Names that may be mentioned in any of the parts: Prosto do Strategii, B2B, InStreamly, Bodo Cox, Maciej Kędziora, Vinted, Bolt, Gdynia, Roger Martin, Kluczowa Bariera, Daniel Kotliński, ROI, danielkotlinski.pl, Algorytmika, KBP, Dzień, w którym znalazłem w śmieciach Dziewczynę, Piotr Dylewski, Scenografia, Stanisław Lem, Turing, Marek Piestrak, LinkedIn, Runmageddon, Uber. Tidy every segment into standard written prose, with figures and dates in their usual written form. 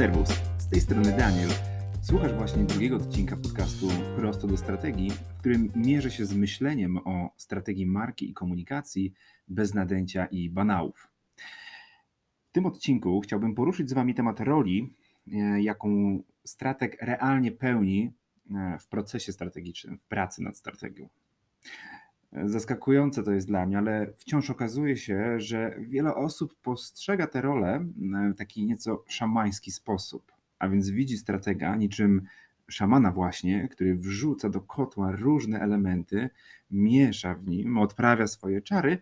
Serwus, z tej strony Daniel. Słuchasz właśnie drugiego odcinka podcastu Prosto do Strategii, w którym mierzę się z myśleniem o strategii marki i komunikacji bez nadęcia i banałów. W tym odcinku chciałbym poruszyć z Wami temat roli, jaką strateg realnie pełni w procesie strategicznym, w pracy nad strategią. Zaskakujące to jest dla mnie, ale wciąż okazuje się, że wiele osób postrzega tę rolę w taki nieco szamański sposób, a więc widzi stratega niczym szamana właśnie, który wrzuca do kotła różne elementy, miesza w nim, odprawia swoje czary,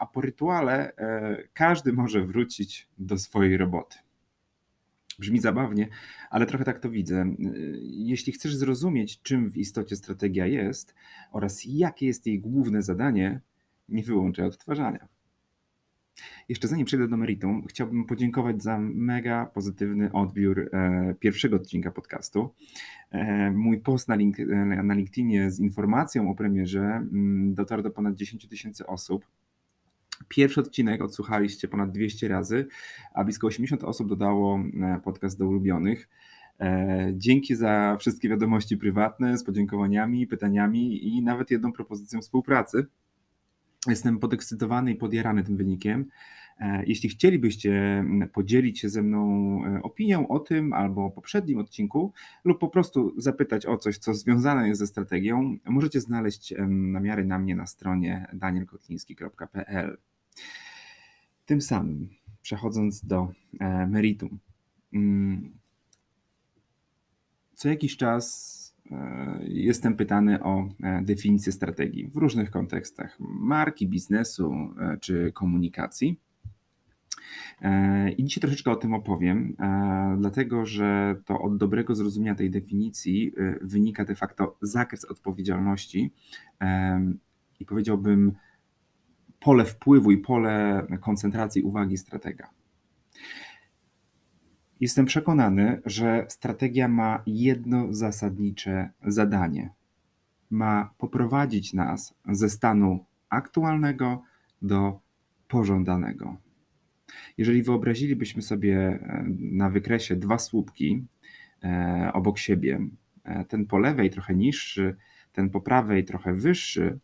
a po rytuale każdy może wrócić do swojej roboty. Brzmi zabawnie, ale trochę tak to widzę. Jeśli chcesz zrozumieć, czym w istocie strategia jest oraz jakie jest jej główne zadanie, nie wyłączaj odtwarzania. Jeszcze zanim przejdę do meritum, chciałbym podziękować za mega pozytywny odbiór pierwszego odcinka podcastu. Mój post na LinkedInie z informacją o premierze dotarł do ponad 10 tysięcy osób. Pierwszy odcinek odsłuchaliście ponad 200 razy, a blisko 80 osób dodało podcast do ulubionych. Dzięki za wszystkie wiadomości prywatne z podziękowaniami, pytaniami i nawet jedną propozycją współpracy. Jestem podekscytowany i podjarany tym wynikiem. Jeśli chcielibyście podzielić się ze mną opinią o tym albo poprzednim odcinku lub po prostu zapytać o coś, co związane jest ze strategią, możecie znaleźć namiary na mnie na stronie danielkotlinski.pl. Tym samym, przechodząc do meritum. Co jakiś czas jestem pytany o definicję strategii w różnych kontekstach marki, biznesu czy komunikacji. I dzisiaj troszeczkę o tym opowiem, dlatego że to od dobrego zrozumienia tej definicji wynika de facto zakres odpowiedzialności i powiedziałbym pole wpływu i pole koncentracji uwagi stratega. Jestem przekonany, że strategia ma jedno zasadnicze zadanie. Ma poprowadzić nas ze stanu aktualnego do pożądanego. Jeżeli wyobrazilibyśmy sobie na wykresie dwa słupki obok siebie, ten po lewej trochę niższy, ten po prawej trochę wyższy,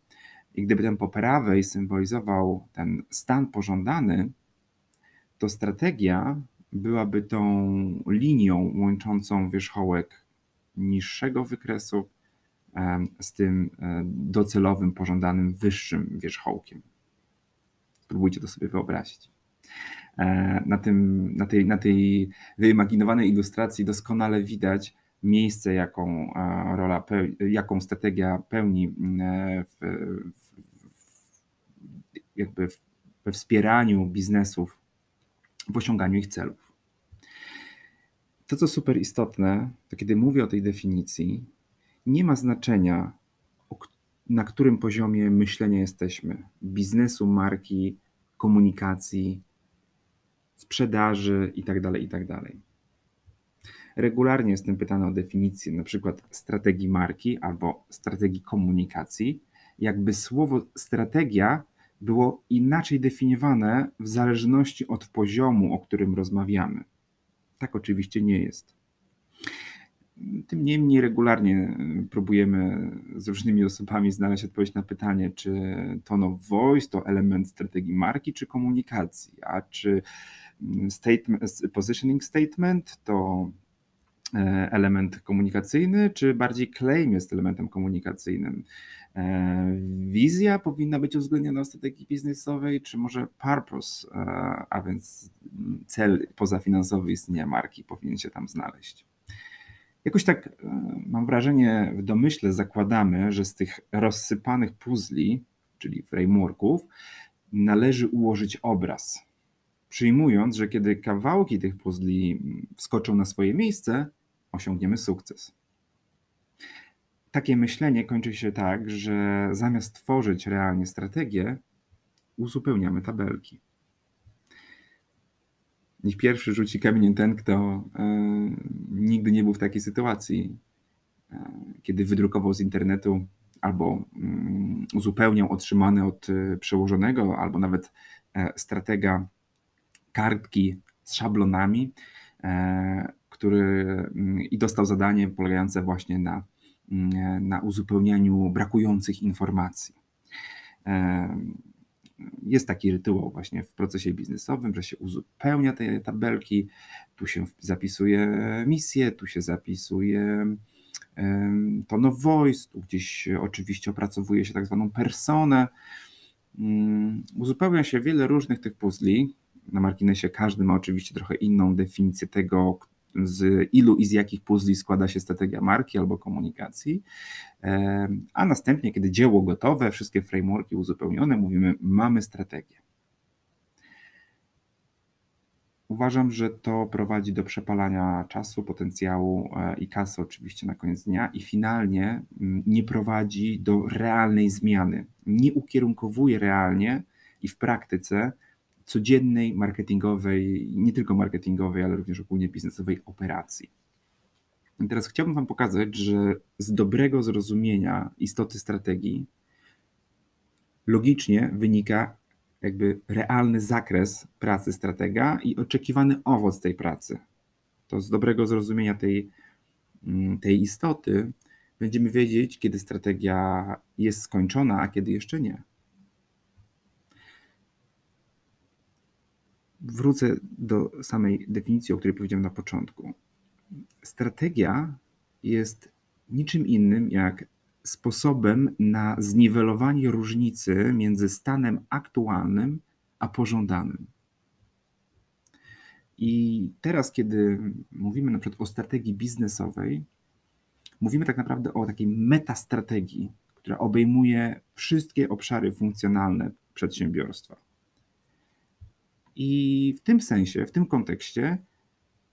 i gdyby ten po prawej symbolizował ten stan pożądany, to strategia byłaby tą linią łączącą wierzchołek niższego wykresu z tym docelowym, pożądanym, wyższym wierzchołkiem. Spróbujcie to sobie wyobrazić. Na tej wyimaginowanej ilustracji doskonale widać miejsce, jaką strategia pełni we wspieraniu biznesów w osiąganiu ich celów. To, co super istotne, to kiedy mówię o tej definicji, nie ma znaczenia, na którym poziomie myślenia jesteśmy. Biznesu, marki, komunikacji, sprzedaży itd., itd. Regularnie jestem pytany o definicję na przykład strategii marki albo strategii komunikacji, jakby słowo strategia było inaczej definiowane w zależności od poziomu, o którym rozmawiamy. Tak oczywiście nie jest. Tym niemniej regularnie próbujemy z różnymi osobami znaleźć odpowiedź na pytanie, czy tone of voice to element strategii marki czy komunikacji, a czy positioning statement to element komunikacyjny, czy bardziej claim jest elementem komunikacyjnym? Wizja powinna być uwzględniona w strategii biznesowej, czy może purpose, a więc cel pozafinansowy istnienia marki powinien się tam znaleźć. Jakoś tak mam wrażenie, w domyśle zakładamy, że z tych rozsypanych puzli, czyli frameworków, należy ułożyć obraz, przyjmując, że kiedy kawałki tych puzli wskoczą na swoje miejsce, osiągniemy sukces. Takie myślenie kończy się tak, że zamiast tworzyć realnie strategię, uzupełniamy tabelki. Niech pierwszy rzuci kamieniem ten, kto nigdy nie był w takiej sytuacji, kiedy wydrukował z internetu albo uzupełniał otrzymane od przełożonego, albo nawet stratega kartki z szablonami, który dostał zadanie polegające właśnie na uzupełnianiu brakujących informacji. Jest taki rytuał właśnie w procesie biznesowym, że się uzupełnia te tabelki, tu się zapisuje misję, tu się zapisuje tone of voice, tu gdzieś oczywiście opracowuje się tak zwaną personę. Uzupełnia się wiele różnych tych puzli. Na marginesie każdy ma oczywiście trochę inną definicję tego, z ilu i z jakich puzli składa się strategia marki albo komunikacji, a następnie, kiedy dzieło gotowe, wszystkie frameworki uzupełnione, mówimy, mamy strategię. Uważam, że to prowadzi do przepalania czasu, potencjału i kasy oczywiście na koniec dnia i finalnie nie prowadzi do realnej zmiany, nie ukierunkowuje realnie i w praktyce codziennej marketingowej, nie tylko marketingowej, ale również ogólnie biznesowej operacji. I teraz chciałbym Wam pokazać, że z dobrego zrozumienia istoty strategii logicznie wynika jakby realny zakres pracy stratega i oczekiwany owoc tej pracy. To z dobrego zrozumienia tej istoty będziemy wiedzieć, kiedy strategia jest skończona, a kiedy jeszcze nie. Wrócę do samej definicji, o której powiedziałem na początku. Strategia jest niczym innym jak sposobem na zniwelowanie różnicy między stanem aktualnym a pożądanym. I teraz, kiedy mówimy na przykład o strategii biznesowej, mówimy tak naprawdę o takiej metastrategii, która obejmuje wszystkie obszary funkcjonalne przedsiębiorstwa. I w tym sensie, w tym kontekście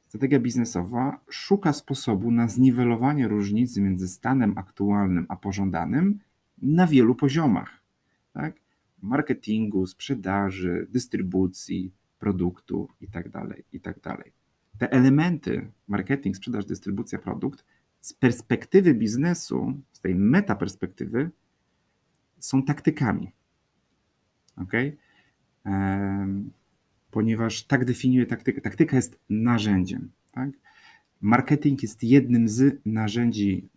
strategia biznesowa szuka sposobu na zniwelowanie różnicy między stanem aktualnym a pożądanym na wielu poziomach, tak? Marketingu, sprzedaży, dystrybucji, produktu itd., itd. Te elementy, marketing, sprzedaż, dystrybucja, produkt, z perspektywy biznesu, z tej metaperspektywy są taktykami, okej? Ponieważ tak definiuje taktykę. Taktyka jest narzędziem. Tak? Marketing jest jednym z narzędzi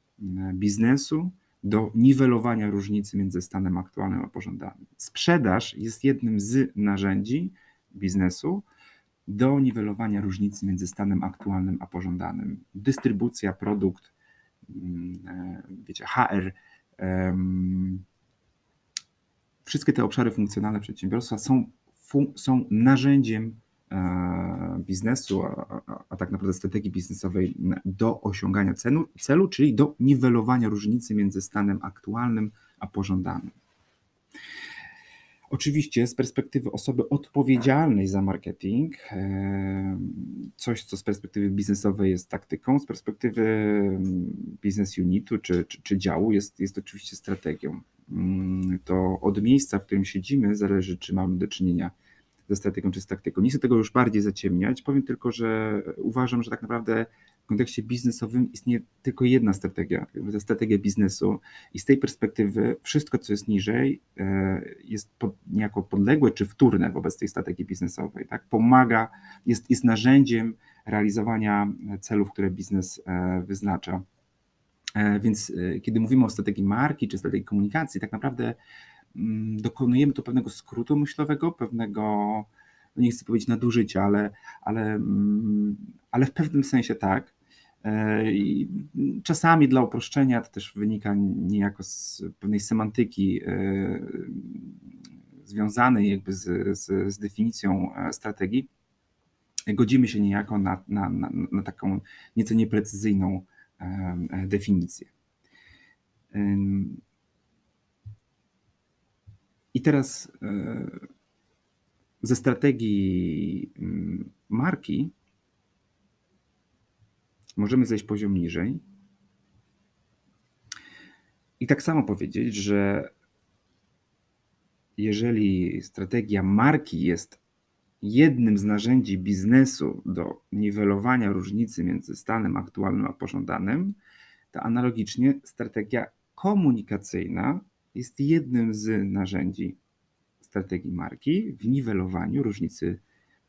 biznesu do niwelowania różnicy między stanem aktualnym a pożądanym. Sprzedaż jest jednym z narzędzi biznesu do niwelowania różnicy między stanem aktualnym a pożądanym. Dystrybucja, produkt, wiecie, HR, wszystkie te obszary funkcjonalne przedsiębiorstwa są narzędziem biznesu, a tak naprawdę strategii biznesowej do osiągania celu, czyli do niwelowania różnicy między stanem aktualnym a pożądanym. Oczywiście z perspektywy osoby odpowiedzialnej za marketing, coś co z perspektywy biznesowej jest taktyką, z perspektywy business unitu czy działu jest oczywiście strategią. To od miejsca, w którym siedzimy, zależy, czy mamy do czynienia ze strategią, czy z taktyką. Nie chcę tego już bardziej zaciemniać, powiem tylko, że uważam, że tak naprawdę w kontekście biznesowym istnieje tylko jedna strategia, to strategia biznesu i z tej perspektywy wszystko, co jest niżej, jest niejako podległe czy wtórne wobec tej strategii biznesowej. Tak? Pomaga, jest narzędziem realizowania celów, które biznes wyznacza. Więc kiedy mówimy o strategii marki czy strategii komunikacji, tak naprawdę dokonujemy tu pewnego skrótu myślowego, pewnego, nie chcę powiedzieć nadużycia, ale w pewnym sensie tak. I czasami dla uproszczenia to też wynika niejako z pewnej semantyki związanej jakby z definicją strategii. Godzimy się niejako na taką nieco nieprecyzyjną definicję. I teraz ze strategii marki możemy zejść poziom niżej i tak samo powiedzieć, że jeżeli strategia marki jest jednym z narzędzi biznesu do niwelowania różnicy między stanem aktualnym a pożądanym, to analogicznie strategia komunikacyjna jest jednym z narzędzi strategii marki w niwelowaniu różnicy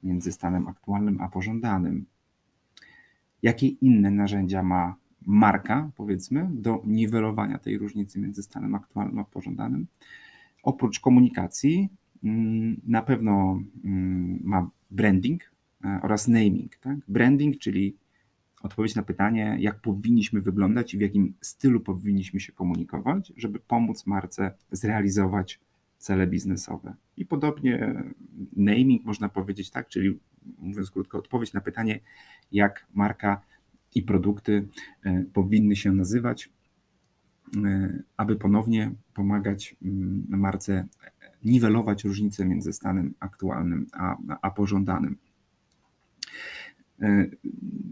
między stanem aktualnym a pożądanym. Jakie inne narzędzia ma marka, powiedzmy, do niwelowania tej różnicy między stanem aktualnym a pożądanym? Oprócz komunikacji na pewno ma branding oraz naming. Tak? Branding, czyli odpowiedź na pytanie, jak powinniśmy wyglądać i w jakim stylu powinniśmy się komunikować, żeby pomóc marce zrealizować cele biznesowe. I podobnie naming można powiedzieć tak, czyli mówiąc krótko, odpowiedź na pytanie, jak marka i produkty powinny się nazywać, aby ponownie pomagać marce niwelować różnicę między stanem aktualnym a pożądanym.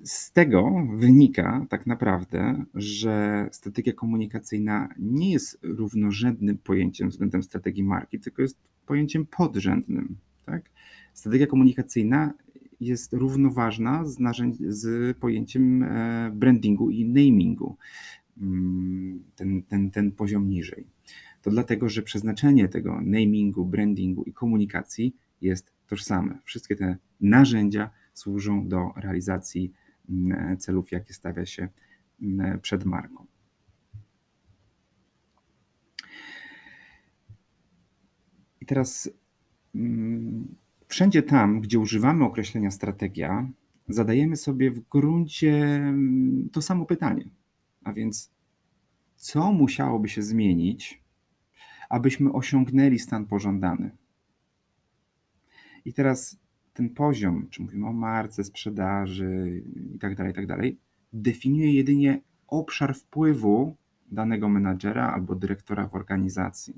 Z tego wynika tak naprawdę, że strategia komunikacyjna nie jest równorzędnym pojęciem względem strategii marki, tylko jest pojęciem podrzędnym. Tak? Strategia komunikacyjna jest równoważna z pojęciem brandingu i namingu, ten poziom niżej. To dlatego, że przeznaczenie tego namingu, brandingu i komunikacji jest tożsame. Wszystkie te narzędzia służą do realizacji celów, jakie stawia się przed marką. I teraz wszędzie tam, gdzie używamy określenia strategia, zadajemy sobie w gruncie to samo pytanie, a więc co musiałoby się zmienić, abyśmy osiągnęli stan pożądany? I teraz ten poziom, czy mówimy o marce, sprzedaży itd., definiuje jedynie obszar wpływu danego menadżera albo dyrektora w organizacji.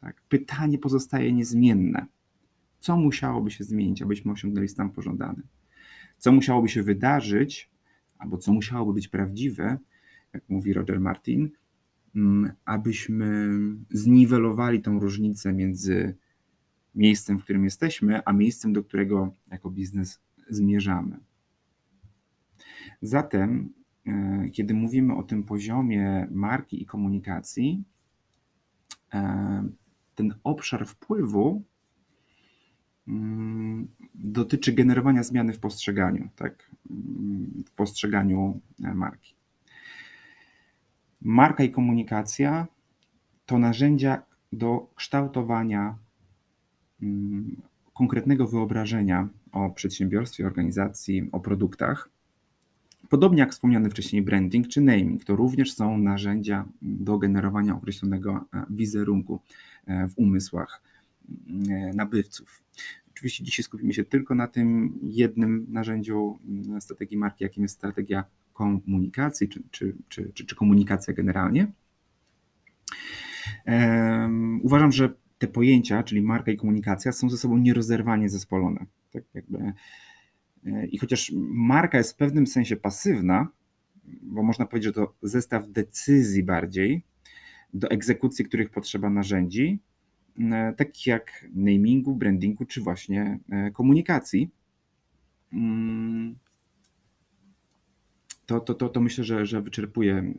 Tak? Pytanie pozostaje niezmienne. Co musiałoby się zmienić, abyśmy osiągnęli stan pożądany? Co musiałoby się wydarzyć, albo co musiałoby być prawdziwe, jak mówi Roger Martin, abyśmy zniwelowali tą różnicę między miejscem, w którym jesteśmy, a miejscem, do którego jako biznes zmierzamy. Zatem, kiedy mówimy o tym poziomie marki i komunikacji, ten obszar wpływu dotyczy generowania zmiany w postrzeganiu, tak? W postrzeganiu marki. Marka i komunikacja to narzędzia do kształtowania konkretnego wyobrażenia o przedsiębiorstwie, organizacji, o produktach. Podobnie jak wspomniany wcześniej branding czy naming, to również są narzędzia do generowania określonego wizerunku w umysłach nabywców. Oczywiście dzisiaj skupimy się tylko na tym jednym narzędziu strategii marki, jakim jest strategia komunikacji czy komunikacja generalnie. Uważam, że te pojęcia, czyli marka i komunikacja, są ze sobą nierozerwanie zespolone. Tak jakby. I chociaż marka jest w pewnym sensie pasywna, bo można powiedzieć, że to zestaw decyzji bardziej, do egzekucji których potrzeba narzędzi, takich jak namingu, brandingu czy właśnie komunikacji, to myślę, że wyczerpuje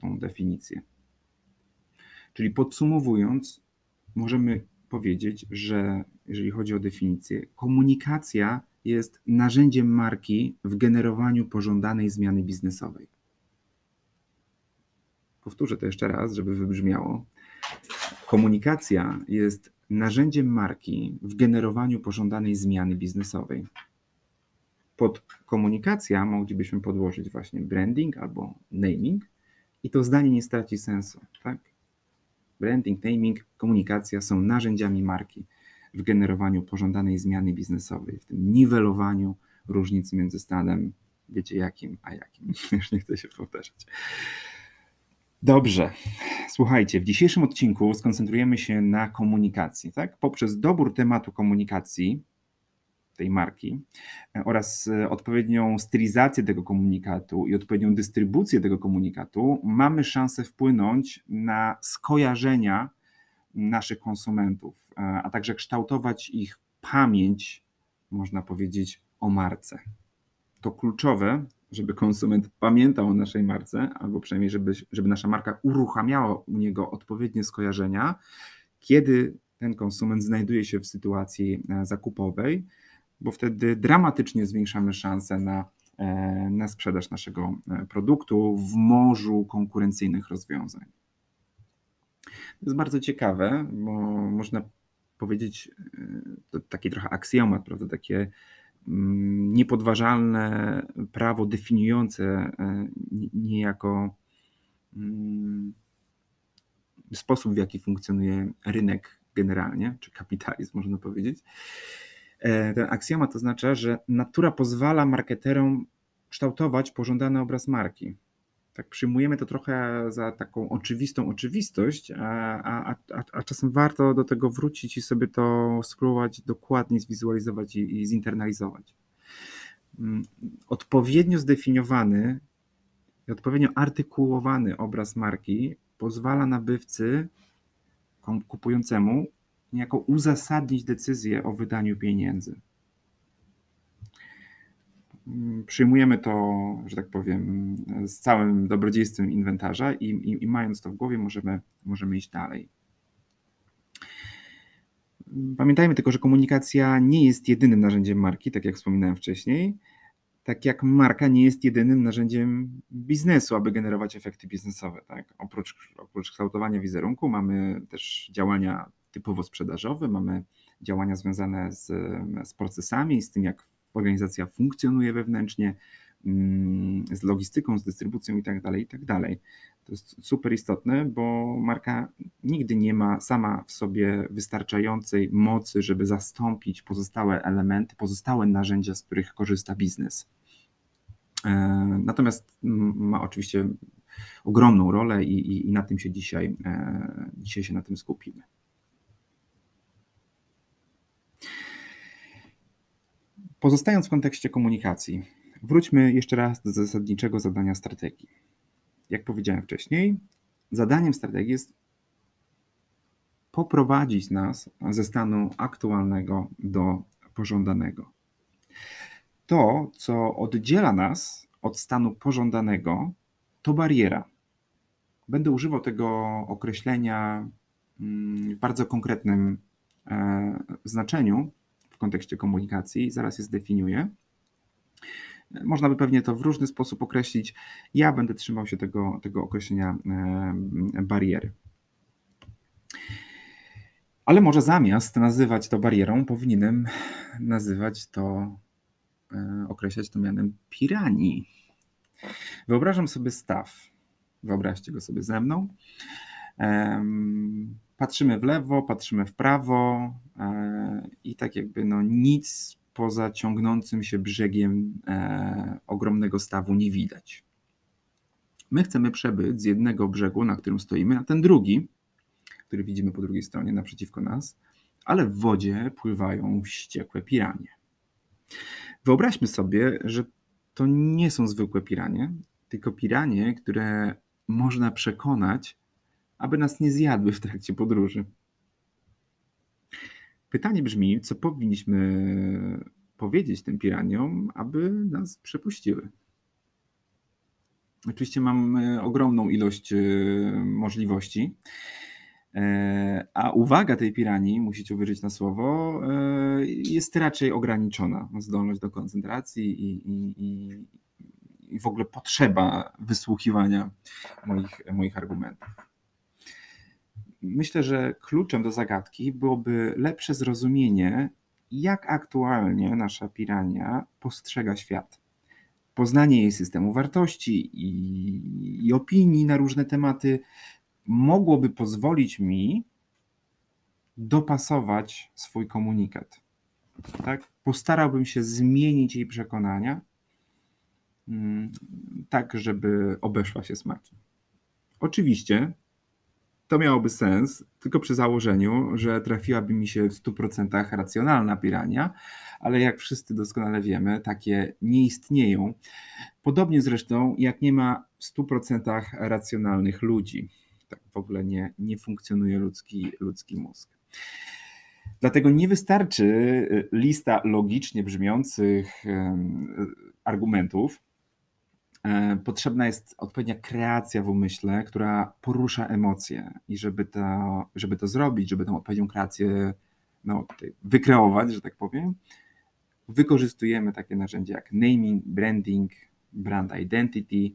tą definicję. Czyli podsumowując, możemy powiedzieć, że jeżeli chodzi o definicję, komunikacja jest narzędziem marki w generowaniu pożądanej zmiany biznesowej. Powtórzę to jeszcze raz, żeby wybrzmiało. Komunikacja jest narzędziem marki w generowaniu pożądanej zmiany biznesowej. Pod komunikacją moglibyśmy podłożyć właśnie branding albo naming i to zdanie nie straci sensu, tak? Branding, naming, komunikacja są narzędziami marki w generowaniu pożądanej zmiany biznesowej, w tym niwelowaniu różnicy między stanem, wiecie jakim, a jakim. Już nie chcę się powtarzać. Dobrze, słuchajcie, w dzisiejszym odcinku skoncentrujemy się na komunikacji, tak? Poprzez dobór tematu komunikacji tej marki oraz odpowiednią stylizację tego komunikatu i odpowiednią dystrybucję tego komunikatu mamy szansę wpłynąć na skojarzenia naszych konsumentów, a także kształtować ich pamięć, można powiedzieć, o marce. To kluczowe, żeby konsument pamiętał o naszej marce, albo przynajmniej żeby nasza marka uruchamiała u niego odpowiednie skojarzenia, kiedy ten konsument znajduje się w sytuacji zakupowej, bo wtedy dramatycznie zwiększamy szanse na na sprzedaż naszego produktu w morzu konkurencyjnych rozwiązań. To jest bardzo ciekawe, bo można powiedzieć, to taki trochę aksjomat, prawda, takie niepodważalne prawo definiujące niejako sposób, w jaki funkcjonuje rynek generalnie, czy kapitalizm, można powiedzieć. Ten aksjomat oznacza, że natura pozwala marketerom kształtować pożądany obraz marki. Tak przyjmujemy to trochę za taką oczywistą oczywistość, a czasem warto do tego wrócić i sobie to spróbować dokładnie zwizualizować i zinternalizować. Odpowiednio zdefiniowany i odpowiednio artykułowany obraz marki pozwala nabywcy kupującemu niejako uzasadnić decyzję o wydaniu pieniędzy. Przyjmujemy to, że tak powiem, z całym dobrodziejstwem inwentarza i mając to w głowie możemy iść dalej. Pamiętajmy tylko, że komunikacja nie jest jedynym narzędziem marki, tak jak wspominałem wcześniej, tak jak marka nie jest jedynym narzędziem biznesu, aby generować efekty biznesowe. Tak? Oprócz kształtowania wizerunku mamy też działania typowo sprzedażowe, mamy działania związane z procesami, z tym, jak organizacja funkcjonuje wewnętrznie, z logistyką, z dystrybucją itd. To jest super istotne, bo marka nigdy nie ma sama w sobie wystarczającej mocy, żeby zastąpić pozostałe elementy, pozostałe narzędzia, z których korzysta biznes. Natomiast ma oczywiście ogromną rolę i na tym się dzisiaj się na tym skupimy. Pozostając w kontekście komunikacji, wróćmy jeszcze raz do zasadniczego zadania strategii. Jak powiedziałem wcześniej, zadaniem strategii jest poprowadzić nas ze stanu aktualnego do pożądanego. To, co oddziela nas od stanu pożądanego, to bariera. Będę używał tego określenia w bardzo konkretnym znaczeniu, w kontekście komunikacji, zaraz je zdefiniuję. Można by pewnie to w różny sposób określić. Ja będę trzymał się tego określenia bariery. Ale może zamiast nazywać to barierą, powinienem określać to mianem piranii. Wyobrażam sobie staw. Wyobraźcie go sobie ze mną. Patrzymy w lewo, patrzymy w prawo i tak jakby nic poza ciągnącym się brzegiem ogromnego stawu nie widać. My chcemy przebyć z jednego brzegu, na którym stoimy, na ten drugi, który widzimy po drugiej stronie, naprzeciwko nas, ale w wodzie pływają wściekłe piranie. Wyobraźmy sobie, że to nie są zwykłe piranie, tylko piranie, które można przekonać, aby nas nie zjadły w trakcie podróży. Pytanie brzmi, co powinniśmy powiedzieć tym piraniom, aby nas przepuściły? Oczywiście mam ogromną ilość możliwości, a uwaga tej piranii, musicie uwierzyć na słowo, jest raczej ograniczona. Zdolność do koncentracji i w ogóle potrzeba wysłuchiwania moich argumentów. Myślę, że kluczem do zagadki byłoby lepsze zrozumienie, jak aktualnie nasza pirania postrzega świat. Poznanie jej systemu wartości i opinii na różne tematy mogłoby pozwolić mi dopasować swój komunikat. Tak? Postarałbym się zmienić jej przekonania, tak żeby obeszła się smaki. Oczywiście to miałoby sens, tylko przy założeniu, że trafiłaby mi się w 100% racjonalna pirania, ale jak wszyscy doskonale wiemy, takie nie istnieją. Podobnie zresztą, jak nie ma w 100% racjonalnych ludzi. Tak w ogóle nie funkcjonuje ludzki mózg. Dlatego nie wystarczy lista logicznie brzmiących argumentów. Potrzebna jest odpowiednia kreacja w umyśle, która porusza emocje i żeby to zrobić, żeby tą odpowiednią kreację wykreować, że tak powiem, wykorzystujemy takie narzędzia jak naming, branding, brand identity,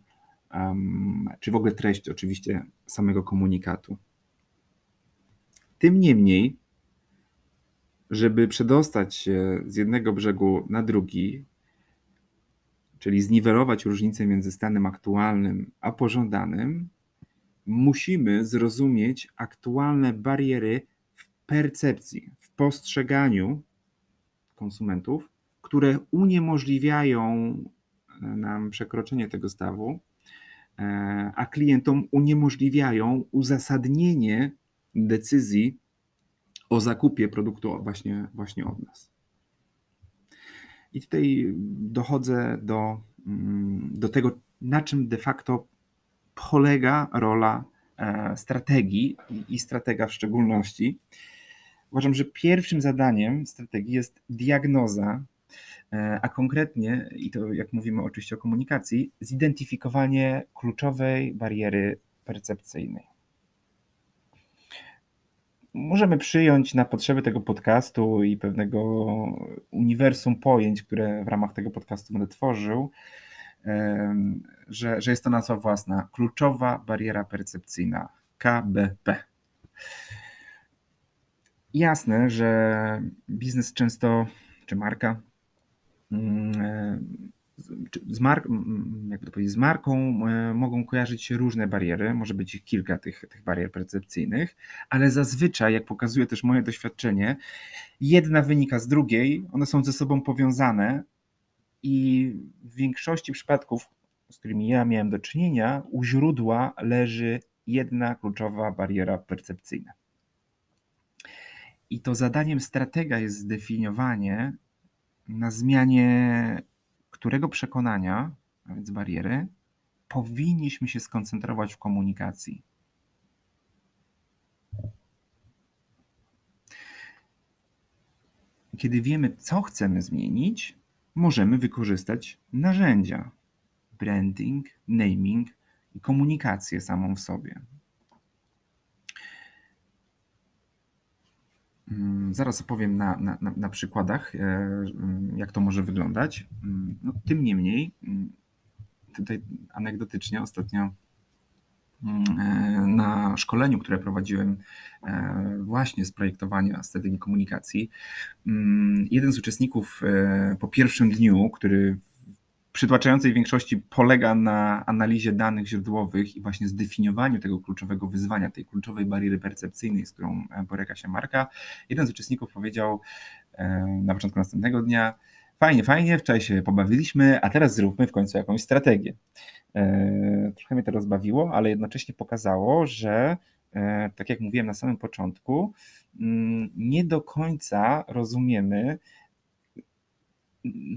czy w ogóle treść oczywiście samego komunikatu. Tym niemniej, żeby przedostać się z jednego brzegu na drugi, czyli zniwelować różnicę między stanem aktualnym a pożądanym, musimy zrozumieć aktualne bariery w percepcji, w postrzeganiu konsumentów, które uniemożliwiają nam przekroczenie tego stawu, a klientom uniemożliwiają uzasadnienie decyzji o zakupie produktu właśnie od nas. I tutaj dochodzę do tego, na czym de facto polega rola strategii i stratega w szczególności. Uważam, że pierwszym zadaniem strategii jest diagnoza, a konkretnie, i to jak mówimy oczywiście o komunikacji, zidentyfikowanie kluczowej bariery percepcyjnej. Możemy przyjąć na potrzeby tego podcastu i pewnego uniwersum pojęć, które w ramach tego podcastu będę tworzył, że jest to nazwa własna, kluczowa bariera percepcyjna, KBP. Jasne, że biznes często, czy marka, z marką mogą kojarzyć się różne bariery, może być ich kilka tych barier percepcyjnych, ale zazwyczaj, jak pokazuje też moje doświadczenie, jedna wynika z drugiej, one są ze sobą powiązane i w większości przypadków, z którymi ja miałem do czynienia, u źródła leży jedna kluczowa bariera percepcyjna. I to zadaniem stratega jest zdefiniowanie, na zmianie którego przekonania, a więc bariery, powinniśmy się skoncentrować w komunikacji. Kiedy wiemy, co chcemy zmienić, możemy wykorzystać narzędzia, branding, naming i komunikację samą w sobie. Zaraz opowiem na przykładach, jak to może wyglądać. No, tym niemniej, tutaj anegdotycznie ostatnio na szkoleniu, które prowadziłem właśnie z projektowania strategii komunikacji, jeden z uczestników po pierwszym dniu, który w przytłaczającej większości polega na analizie danych źródłowych i właśnie zdefiniowaniu tego kluczowego wyzwania, tej kluczowej bariery percepcyjnej, z którą boryka się marka. Jeden z uczestników powiedział na początku następnego dnia: fajnie, wczoraj się pobawiliśmy, a teraz zróbmy w końcu jakąś strategię. Trochę mnie to rozbawiło, ale jednocześnie pokazało, że tak jak mówiłem na samym początku, nie do końca rozumiemy,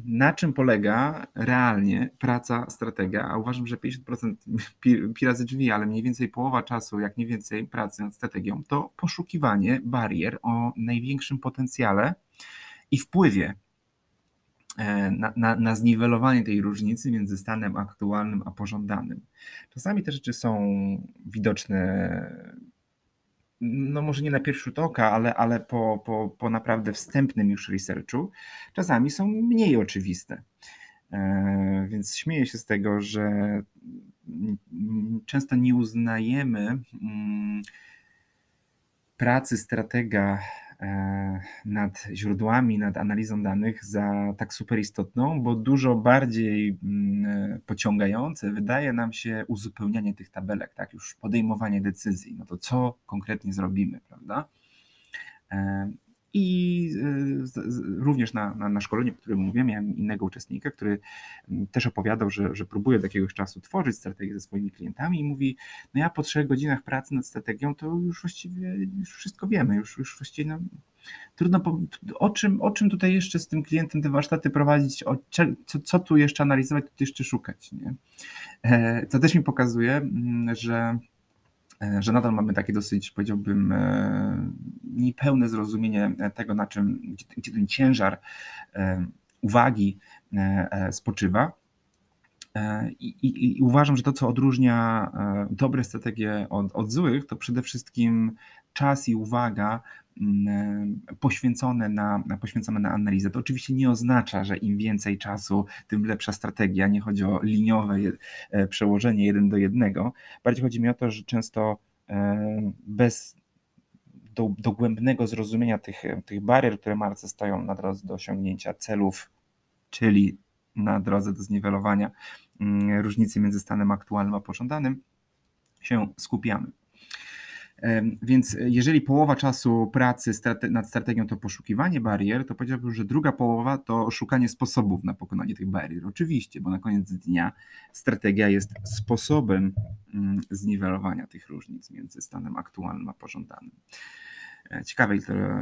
na czym polega realnie praca stratega, a uważam, że 50% razy drzwi, ale mniej więcej połowa czasu, jak nie więcej, pracy nad strategią, to poszukiwanie barier o największym potencjale i wpływie na zniwelowanie tej różnicy między stanem aktualnym a pożądanym. Czasami te rzeczy są widoczne, no może nie na pierwszy rzut oka, ale po naprawdę wstępnym już researchu, czasami są mniej oczywiste. Więc śmieję się z tego, że często nie uznajemy pracy stratega nad źródłami, nad analizą danych za tak super istotną, bo dużo bardziej pociągające wydaje nam się uzupełnianie tych tabelek, tak, już podejmowanie decyzji, no to co konkretnie zrobimy, prawda? I również na szkoleniu, o którym mówiłem, miałem innego uczestnika, który też opowiadał, że próbuje od jakiegoś czasu tworzyć strategię ze swoimi klientami i mówi: no ja po 3 godzinach pracy nad strategią to już właściwie już wszystko wiemy, już właściwie no, trudno o czym tutaj jeszcze z tym klientem te warsztaty prowadzić, co tu jeszcze analizować, co tu jeszcze szukać, nie? To też mi pokazuje, że nadal mamy takie dosyć, powiedziałbym, niepełne zrozumienie tego, na czym, gdzie ten ciężar uwagi spoczywa. I uważam, że to, co odróżnia dobre strategie od złych, to przede wszystkim czas i uwaga poświęcone na analizę. To oczywiście nie oznacza, że im więcej czasu, tym lepsza strategia. Nie chodzi o liniowe przełożenie 1 do 1. Bardziej chodzi mi o to, że często bez dogłębnego zrozumienia tych barier, które marce stoją na drodze do osiągnięcia celów, czyli na drodze do zniwelowania różnicy między stanem aktualnym a pożądanym, się skupiamy. Więc jeżeli połowa czasu pracy nad strategią to poszukiwanie barier, to powiedziałbym, że druga połowa to szukanie sposobów na pokonanie tych barier. Oczywiście, bo na koniec dnia strategia jest sposobem zniwelowania tych różnic między stanem aktualnym a pożądanym. Ciekawe,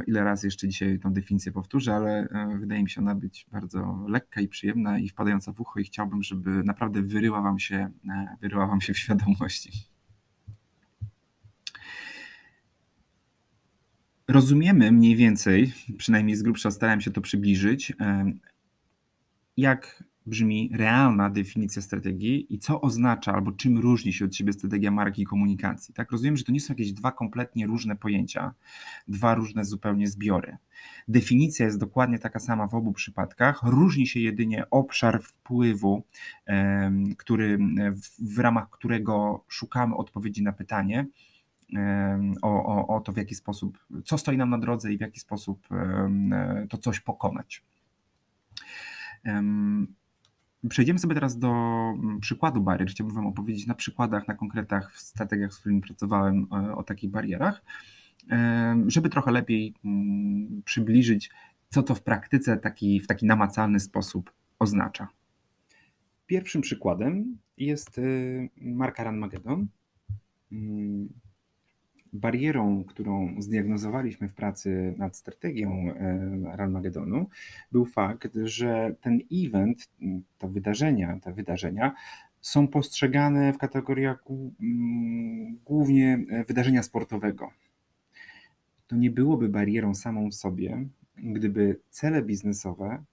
ile razy jeszcze dzisiaj tą definicję powtórzę, ale wydaje mi się ona być bardzo lekka i przyjemna i wpadająca w ucho i chciałbym, żeby naprawdę wyryła wam się w świadomości. Rozumiemy mniej więcej, przynajmniej z grubsza starałem się to przybliżyć, jak brzmi realna definicja strategii i co oznacza albo czym różni się od siebie strategia marki i komunikacji. Tak? Rozumiem, że to nie są jakieś 2 kompletnie różne pojęcia, 2 różne zupełnie zbiory. Definicja jest dokładnie taka sama w obu przypadkach, różni się jedynie obszar wpływu, w ramach którego szukamy odpowiedzi na pytanie, o to, w jaki sposób, co stoi nam na drodze i w jaki sposób to coś pokonać. Przejdziemy sobie teraz do przykładu barier. Chciałbym wam opowiedzieć na przykładach, na konkretach, w strategiach, z którymi pracowałem, o takich barierach, żeby trochę lepiej przybliżyć, co to w praktyce w taki namacalny sposób oznacza. Pierwszym przykładem jest marka Runmageddon. Barierą, którą zdiagnozowaliśmy w pracy nad strategią Runmageddonu, był fakt, że ten event, te wydarzenia są postrzegane w kategoriach głównie wydarzenia sportowego. To nie byłoby barierą samą w sobie, gdyby cele biznesowe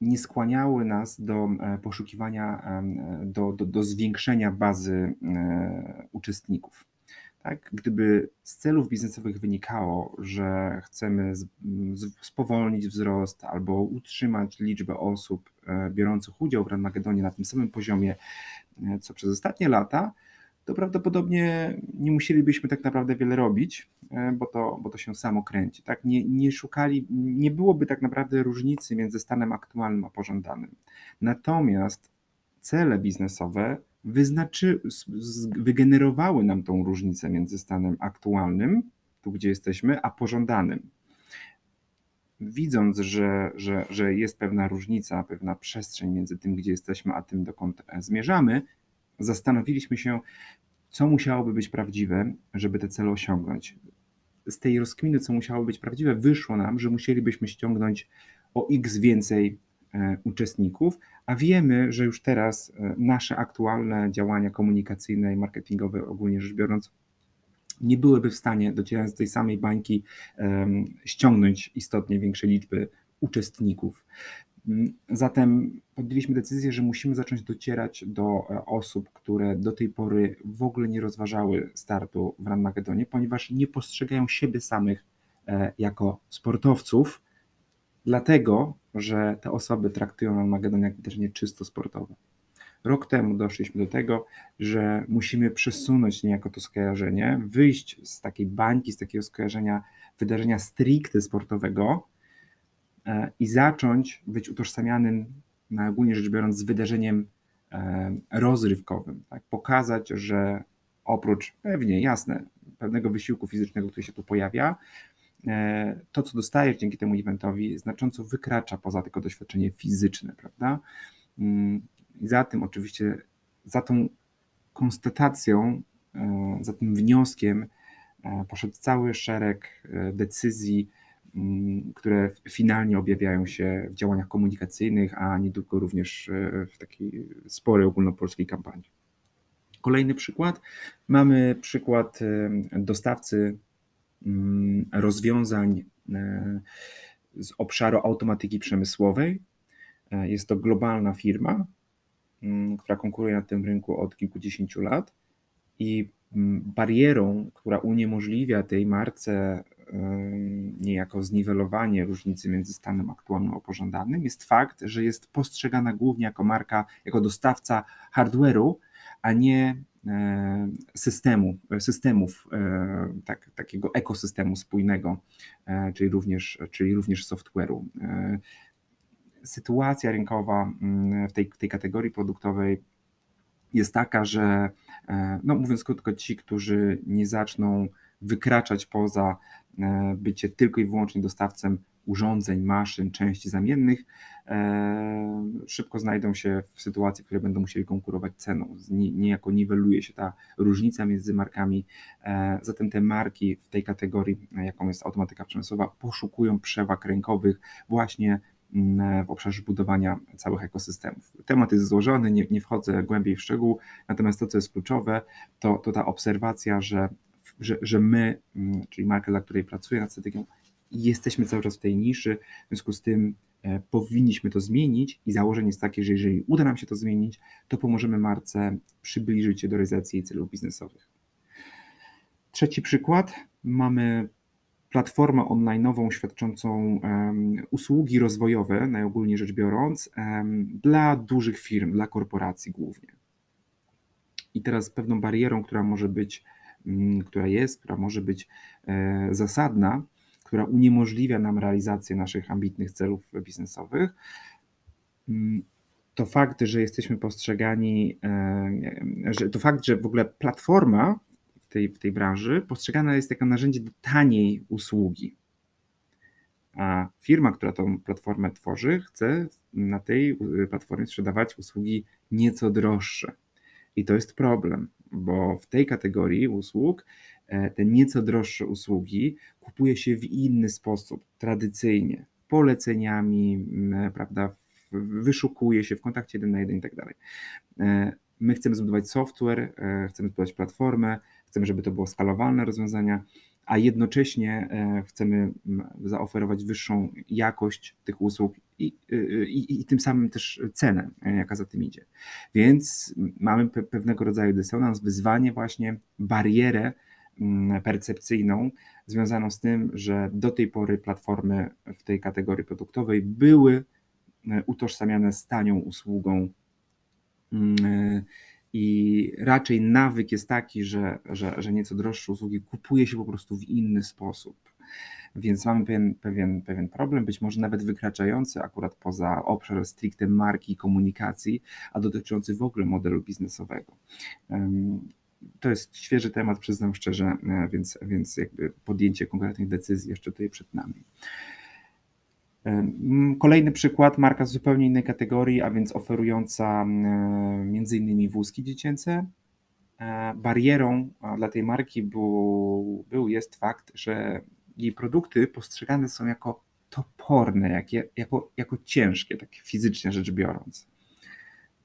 nie skłaniały nas do poszukiwania, do zwiększenia bazy uczestników. Tak? Gdyby z celów biznesowych wynikało, że chcemy spowolnić wzrost albo utrzymać liczbę osób biorących udział w Runmageddonie na tym samym poziomie, co przez ostatnie lata, to prawdopodobnie nie musielibyśmy tak naprawdę wiele robić, bo to się samo kręci. Tak? Nie byłoby tak naprawdę różnicy między stanem aktualnym a pożądanym. Natomiast cele biznesowe wygenerowały nam tą różnicę między stanem aktualnym, tu gdzie jesteśmy, a pożądanym. Widząc, że jest pewna różnica, pewna przestrzeń między tym, gdzie jesteśmy, a tym, dokąd zmierzamy, zastanowiliśmy się, co musiałoby być prawdziwe, żeby te cele osiągnąć. Z tej rozkminy, co musiało być prawdziwe, wyszło nam, że musielibyśmy ściągnąć o x więcej uczestników, a wiemy, że już teraz nasze aktualne działania komunikacyjne i marketingowe, ogólnie rzecz biorąc, nie byłyby w stanie, docierając do tej samej bańki, ściągnąć istotnie większej liczby uczestników. Zatem podjęliśmy decyzję, że musimy zacząć docierać do osób, które do tej pory w ogóle nie rozważały startu w Runmageddonie, ponieważ nie postrzegają siebie samych jako sportowców, dlatego że te osoby traktują Runmageddon jak wydarzenie czysto sportowe. Rok temu doszliśmy do tego, że musimy przesunąć niejako to skojarzenie, wyjść z takiej bańki, z takiego skojarzenia wydarzenia stricte sportowego, i zacząć być utożsamianym, ogólnie rzecz biorąc, z wydarzeniem rozrywkowym. Tak? Pokazać, że oprócz pewnego wysiłku fizycznego, który się tu pojawia, to, co dostajesz dzięki temu eventowi, znacząco wykracza poza tylko doświadczenie fizyczne, prawda? I za tym oczywiście, za tą konstatacją, za tym wnioskiem poszedł cały szereg decyzji, które finalnie objawiają się w działaniach komunikacyjnych, a niedługo również w takiej sporej ogólnopolskiej kampanii. Kolejny przykład. Mamy przykład dostawcy rozwiązań z obszaru automatyki przemysłowej. Jest to globalna firma, która konkuruje na tym rynku od kilkudziesięciu lat i barierą, która uniemożliwia tej marce niejako zniwelowanie różnicy między stanem aktualnym a pożądanym, jest fakt, że jest postrzegana głównie jako marka, jako dostawca hardware'u, a nie takiego ekosystemu spójnego, czyli również software'u. Sytuacja rynkowa w tej kategorii produktowej jest taka, że mówiąc krótko, ci, którzy nie zaczną wykraczać poza bycie tylko i wyłącznie dostawcem urządzeń, maszyn, części zamiennych, szybko znajdą się w sytuacji, w której będą musieli konkurować ceną. Niejako niweluje się ta różnica między markami, zatem te marki w tej kategorii, jaką jest automatyka przemysłowa, poszukują przewag rynkowych właśnie w obszarze budowania całych ekosystemów. Temat jest złożony, nie wchodzę głębiej w szczegół, natomiast to, co jest kluczowe, to ta obserwacja, że my, czyli marka, dla której pracuję nad strategią, jesteśmy cały czas w tej niszy, w związku z tym powinniśmy to zmienić i założenie jest takie, że jeżeli uda nam się to zmienić, to pomożemy marce przybliżyć się do realizacji jej celów biznesowych. Trzeci przykład. Mamy platformę online'ową świadczącą usługi rozwojowe, najogólniej rzecz biorąc, dla dużych firm, dla korporacji głównie. I teraz pewną barierą, która może być zasadna, która uniemożliwia nam realizację naszych ambitnych celów biznesowych, to fakt, że jesteśmy postrzegani, że w ogóle platforma w tej branży postrzegana jest jako narzędzie do taniej usługi, a firma, która tą platformę tworzy, chce na tej platformie sprzedawać usługi nieco droższe. I to jest problem, bo w tej kategorii usług te nieco droższe usługi kupuje się w inny sposób, tradycyjnie, poleceniami, prawda, wyszukuje się w kontakcie 1 na 1 i tak dalej. My chcemy zbudować software, chcemy zbudować platformę, chcemy, żeby to było skalowalne rozwiązania, a jednocześnie chcemy zaoferować wyższą jakość tych usług i tym samym też cenę, jaka za tym idzie. Więc mamy pewnego rodzaju dysonans, wyzwanie, właśnie barierę percepcyjną związaną z tym, że do tej pory platformy w tej kategorii produktowej były utożsamiane z tanią usługą i raczej nawyk jest taki, że nieco droższe usługi kupuje się po prostu w inny sposób. Więc mamy pewien problem, być może nawet wykraczający akurat poza obszar stricte marki i komunikacji, a dotyczący w ogóle modelu biznesowego. To jest świeży temat, przyznam szczerze, więc jakby podjęcie konkretnych decyzji jeszcze tutaj przed nami. Kolejny przykład, marka z zupełnie innej kategorii, a więc oferująca m.in. wózki dziecięce. Barierą dla tej marki jest fakt, że jej produkty postrzegane są jako toporne, jako ciężkie, tak fizycznie rzecz biorąc.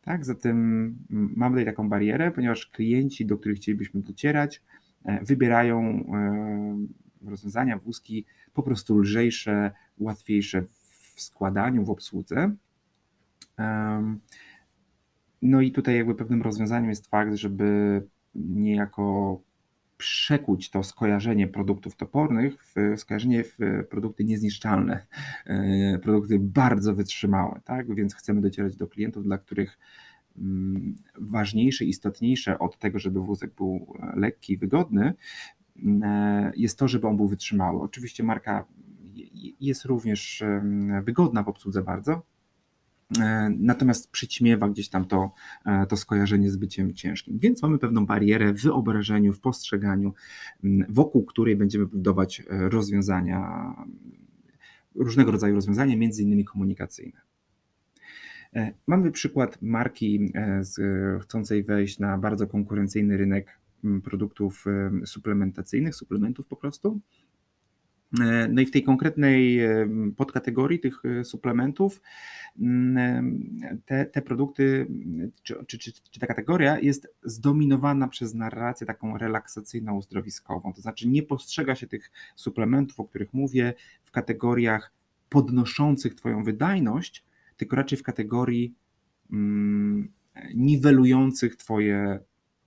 Tak, zatem mamy tutaj taką barierę, ponieważ klienci, do których chcielibyśmy docierać, wybierają rozwiązania, wózki po prostu lżejsze, łatwiejsze w składaniu, w obsłudze. No i tutaj jakby pewnym rozwiązaniem jest fakt, żeby niejako przekuć to skojarzenie produktów topornych w skojarzenie w produkty niezniszczalne, produkty bardzo wytrzymałe, tak? Więc chcemy docierać do klientów, dla których ważniejsze, istotniejsze od tego, żeby wózek był lekki i wygodny, jest to, żeby on był wytrzymały. Oczywiście marka jest również wygodna w obsłudze bardzo, natomiast przyćmiewa gdzieś tam to skojarzenie z byciem ciężkim. Więc mamy pewną barierę w wyobrażeniu, w postrzeganiu, wokół której będziemy budować rozwiązania, różnego rodzaju rozwiązania, między innymi komunikacyjne. Mamy przykład marki chcącej wejść na bardzo konkurencyjny rynek produktów suplementacyjnych, suplementów po prostu. No i w tej konkretnej podkategorii tych suplementów te produkty, czy ta kategoria jest zdominowana przez narrację taką relaksacyjną, uzdrowiskową. To znaczy nie postrzega się tych suplementów, o których mówię, w kategoriach podnoszących Twoją wydajność, tylko raczej w kategorii niwelujących Twoje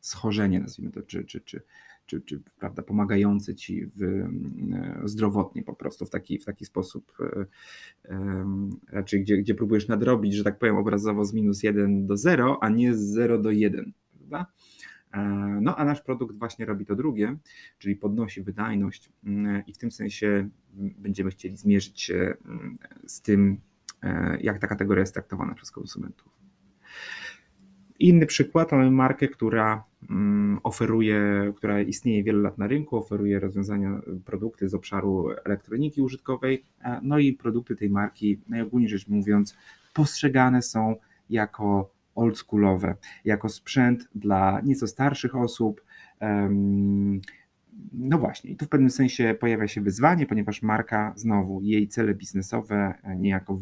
schorzenie, nazwijmy to, czy prawda, pomagające ci zdrowotnie po prostu w taki sposób, raczej gdzie próbujesz nadrobić, że tak powiem obrazowo, z -1 do 0, a nie z 0 do 1, prawda? No a nasz produkt właśnie robi to drugie, czyli podnosi wydajność i w tym sensie będziemy chcieli zmierzyć się z tym, jak ta kategoria jest traktowana przez konsumentów. Inny przykład, mamy markę, która istnieje wiele lat na rynku, oferuje rozwiązania, produkty z obszaru elektroniki użytkowej, no i produkty tej marki, najogólniej rzecz mówiąc, postrzegane są jako oldschoolowe, jako sprzęt dla nieco starszych osób. No właśnie, i tu w pewnym sensie pojawia się wyzwanie, ponieważ marka, znowu, jej cele biznesowe niejako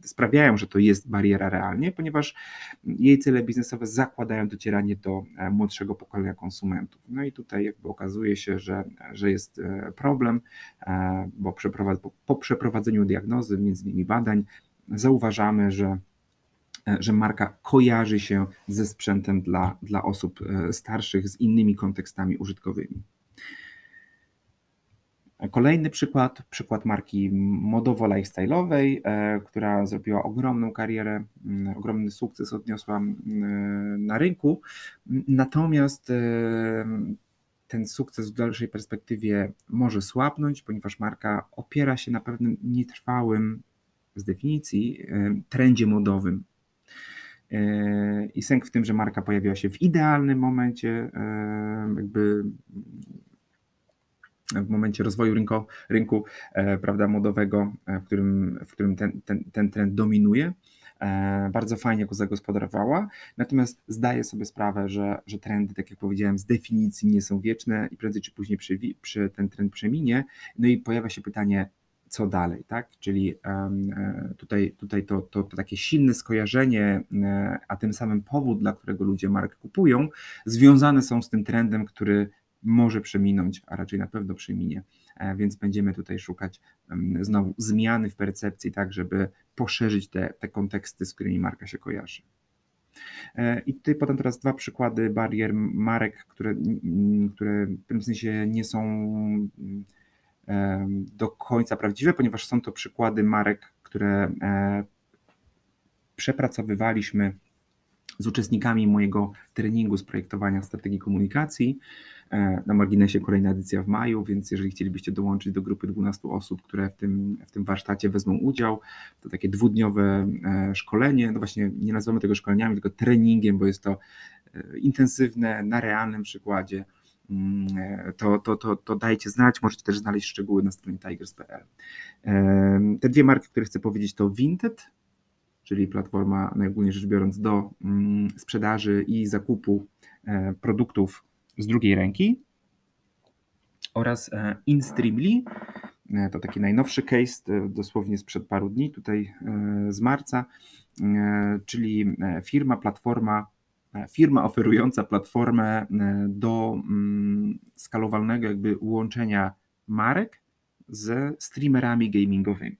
sprawiają, że to jest bariera realnie, ponieważ jej cele biznesowe zakładają docieranie do młodszego pokolenia konsumentów. No i tutaj jakby okazuje się, że jest problem, bo po przeprowadzeniu diagnozy, między innymi badań, zauważamy, że marka kojarzy się ze sprzętem dla osób starszych, z innymi kontekstami użytkowymi. Kolejny przykład marki modowo-lifestyle'owej, która zrobiła ogromną karierę, ogromny sukces odniosła na rynku, natomiast ten sukces w dalszej perspektywie może słabnąć, ponieważ marka opiera się na pewnym nietrwałym, z definicji, trendzie modowym. I sęk w tym, że marka pojawiła się w idealnym momencie, jakby w momencie rozwoju rynku, prawda, modowego, w którym ten trend dominuje. Bardzo fajnie go zagospodarowała, natomiast zdaję sobie sprawę, że trendy, tak jak powiedziałem, z definicji nie są wieczne i prędzej czy później ten trend przeminie. No i pojawia się pytanie, co dalej, tak? Czyli tutaj to takie silne skojarzenie, a tym samym powód, dla którego ludzie markę kupują, związane są z tym trendem, który może przeminąć, a raczej na pewno przeminie, więc będziemy tutaj szukać znowu zmiany w percepcji, tak żeby poszerzyć te konteksty, z którymi marka się kojarzy. I tutaj podam teraz 2 przykłady barier marek, które w pewnym sensie nie są do końca prawdziwe, ponieważ są to przykłady marek, które przepracowywaliśmy z uczestnikami mojego treningu z projektowania strategii komunikacji. Na marginesie kolejna edycja w maju, więc jeżeli chcielibyście dołączyć do grupy 12 osób, które w tym warsztacie wezmą udział, to takie 2-dniowe szkolenie, no właśnie nie nazywamy tego szkoleniami, tylko treningiem, bo jest to intensywne, na realnym przykładzie. To dajcie znać, możecie też znaleźć szczegóły na stronie tigers.pl. Te 2 marki, które chcę powiedzieć, to Vinted, czyli platforma najogólniej rzecz biorąc do sprzedaży i zakupu produktów z drugiej ręki, oraz InStreamly, to taki najnowszy case, dosłownie sprzed paru dni, tutaj z marca, czyli firma oferująca platformę do skalowalnego jakby łączenia marek ze streamerami gamingowymi.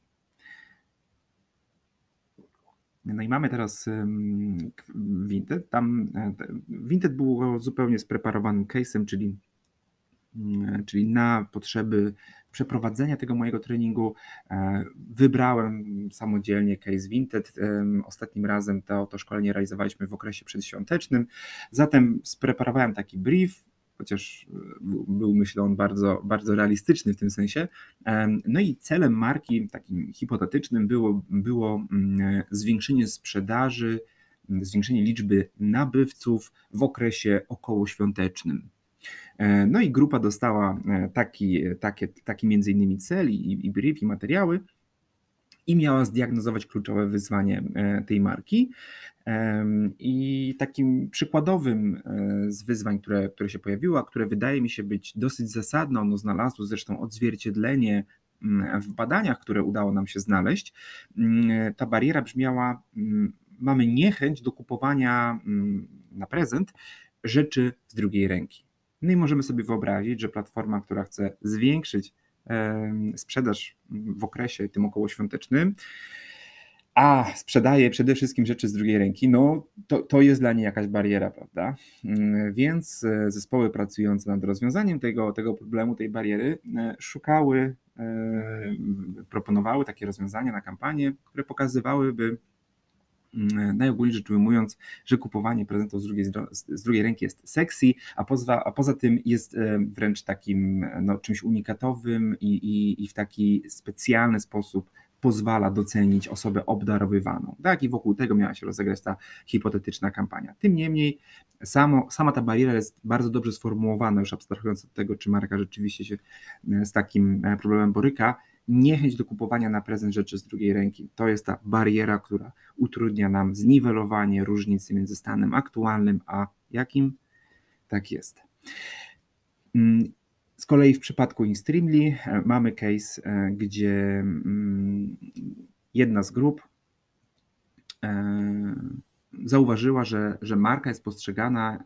No i mamy teraz Vinted. Vinted był zupełnie spreparowanym case'em, czyli na potrzeby przeprowadzenia tego mojego treningu wybrałem samodzielnie case Vinted. Ostatnim razem to szkolenie realizowaliśmy w okresie przedświątecznym, zatem spreparowałem taki brief, chociaż był, myślę, on bardzo, bardzo realistyczny w tym sensie. No i celem marki, takim hipotetycznym, było zwiększenie sprzedaży, zwiększenie liczby nabywców w okresie okołoświątecznym. No i grupa dostała taki między innymi cel i brief, i materiały, i miała zdiagnozować kluczowe wyzwanie tej marki. I takim przykładowym z wyzwań, które się pojawiło, a które wydaje mi się być dosyć zasadne, ono znalazło zresztą odzwierciedlenie w badaniach, które udało nam się znaleźć, ta bariera brzmiała: mamy niechęć do kupowania na prezent rzeczy z drugiej ręki. No i możemy sobie wyobrazić, że platforma, która chce zwiększyć sprzedaż w okresie tym okołoświątecznym, a sprzedaje przede wszystkim rzeczy z drugiej ręki, no to jest dla niej jakaś bariera, prawda? Więc zespoły pracujące nad rozwiązaniem tego problemu, tej bariery, szukały, proponowały takie rozwiązania na kampanię, które pokazywałyby, najogólniej rzecz ujmując, że kupowanie prezentów z drugiej ręki jest sexy, a poza tym jest wręcz takim czymś unikatowym i w taki specjalny sposób pozwala docenić osobę obdarowywaną. Tak? I wokół tego miała się rozegrać ta hipotetyczna kampania. Tym niemniej sama ta bariera jest bardzo dobrze sformułowana, już abstrahując od tego, czy marka rzeczywiście się z takim problemem boryka. Niechęć do kupowania na prezent rzeczy z drugiej ręki. To jest ta bariera, która utrudnia nam zniwelowanie różnicy między stanem aktualnym a jakim? Tak jest. Z kolei w przypadku InStreamly mamy case, gdzie jedna z grup zauważyła, że marka jest postrzegana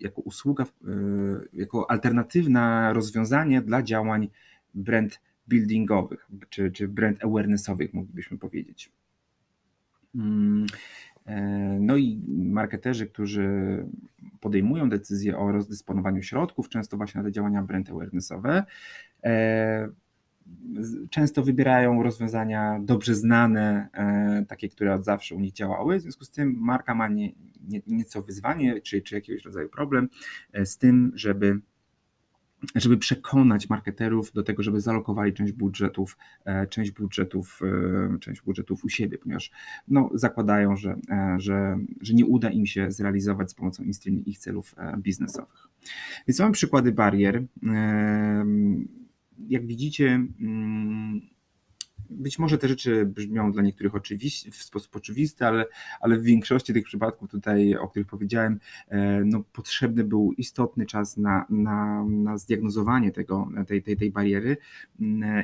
jako usługa, jako alternatywne rozwiązanie dla działań brand buildingowych, czy brand awarenessowych, moglibyśmy powiedzieć. No i marketerzy, którzy podejmują decyzję o rozdysponowaniu środków, często właśnie na te działania brand awarenessowe, często wybierają rozwiązania dobrze znane, takie, które od zawsze u nich działały. W związku z tym marka ma nieco wyzwanie, czy jakiegoś rodzaju problem z tym, żeby przekonać marketerów do tego, żeby zalokowali część budżetów u siebie, ponieważ zakładają, że nie uda im się zrealizować z pomocą InStreamly ich celów biznesowych. Więc mamy przykłady barier. Jak widzicie, być może te rzeczy brzmią dla niektórych w sposób oczywisty, ale w większości tych przypadków tutaj, o których powiedziałem, potrzebny był istotny czas na zdiagnozowanie tej bariery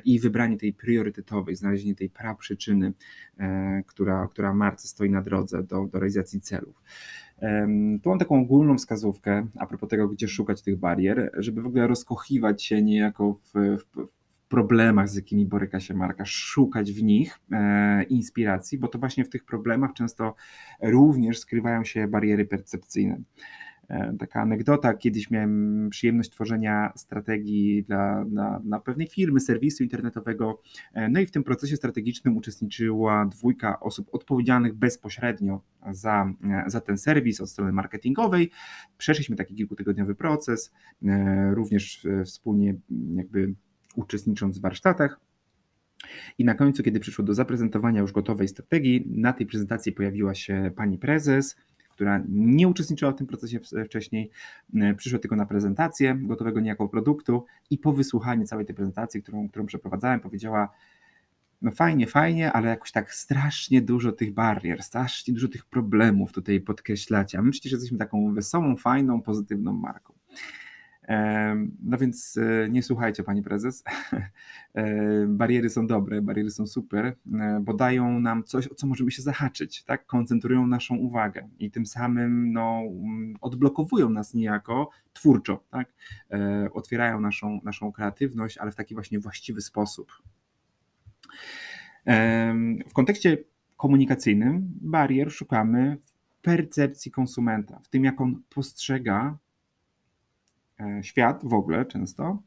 i wybranie tej priorytetowej, znalezienie tej praprzyczyny, która marce stoi na drodze do realizacji celów. Tu mam taką ogólną wskazówkę a propos tego, gdzie szukać tych barier, żeby w ogóle rozkochiwać się niejako w problemach, z jakimi boryka się marka, szukać w nich inspiracji, bo to właśnie w tych problemach często również skrywają się bariery percepcyjne. Taka anegdota, kiedyś miałem przyjemność tworzenia strategii dla pewnej firmy, serwisu internetowego, no i w tym procesie strategicznym uczestniczyła 2 osób odpowiedzialnych bezpośrednio za ten serwis od strony marketingowej. Przeszliśmy taki kilkutygodniowy proces, również wspólnie jakby uczestnicząc w warsztatach, i na końcu, kiedy przyszło do zaprezentowania już gotowej strategii, na tej prezentacji pojawiła się pani prezes, która nie uczestniczyła w tym procesie wcześniej, przyszła tylko na prezentację gotowego niejako produktu i po wysłuchaniu całej tej prezentacji, którą przeprowadzałem, powiedziała: no fajnie, ale jakoś tak strasznie dużo tych barier, strasznie dużo tych problemów tutaj podkreślacie, a my przecież jesteśmy taką wesołą, fajną, pozytywną marką. No więc nie słuchajcie, pani prezes, bariery są dobre, bariery są super, bo dają nam coś, o co możemy się zahaczyć, tak? Koncentrują naszą uwagę i tym samym odblokowują nas niejako twórczo, tak? Otwierają naszą kreatywność, ale w taki właśnie właściwy sposób. W kontekście komunikacyjnym barier szukamy w percepcji konsumenta, w tym, jak on postrzega świat w ogóle często,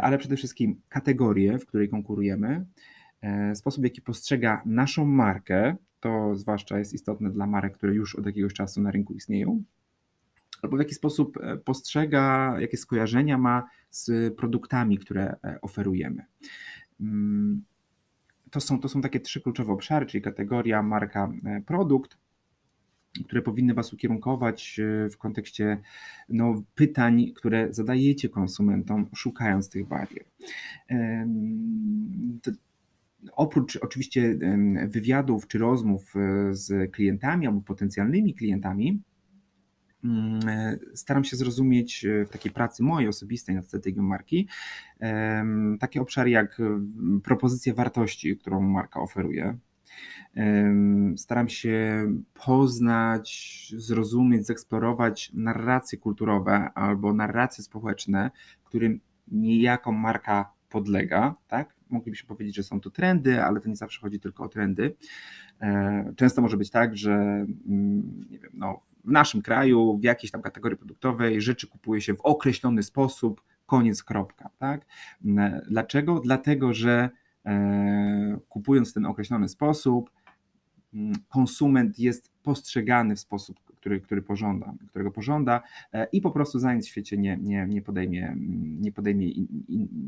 ale przede wszystkim kategorię, w której konkurujemy, sposób, w jaki postrzega naszą markę, to zwłaszcza jest istotne dla marek, które już od jakiegoś czasu na rynku istnieją, albo w jaki sposób postrzega, jakie skojarzenia ma z produktami, które oferujemy. To są takie 3 kluczowe obszary, czyli kategoria, marka, produkt, które powinny Was ukierunkować w kontekście pytań, które zadajecie konsumentom, szukając tych barier. Oprócz oczywiście wywiadów czy rozmów z klientami albo potencjalnymi klientami, staram się zrozumieć w takiej pracy mojej osobistej nad strategią marki takie obszary jak propozycja wartości, którą marka oferuje. Staram się poznać, zrozumieć, zeksplorować narracje kulturowe albo narracje społeczne, którym niejako marka podlega, tak? moglibyśmy powiedzieć, że są to trendy, ale to nie zawsze chodzi tylko o trendy. Często może być tak, że nie wiem, no, w naszym kraju, w jakiejś tam kategorii produktowej rzeczy kupuje się w określony sposób, koniec, kropka. Tak? Dlaczego? Dlatego, że kupując w ten określony sposób, konsument jest postrzegany w sposób, którego pożąda i po prostu za nic w świecie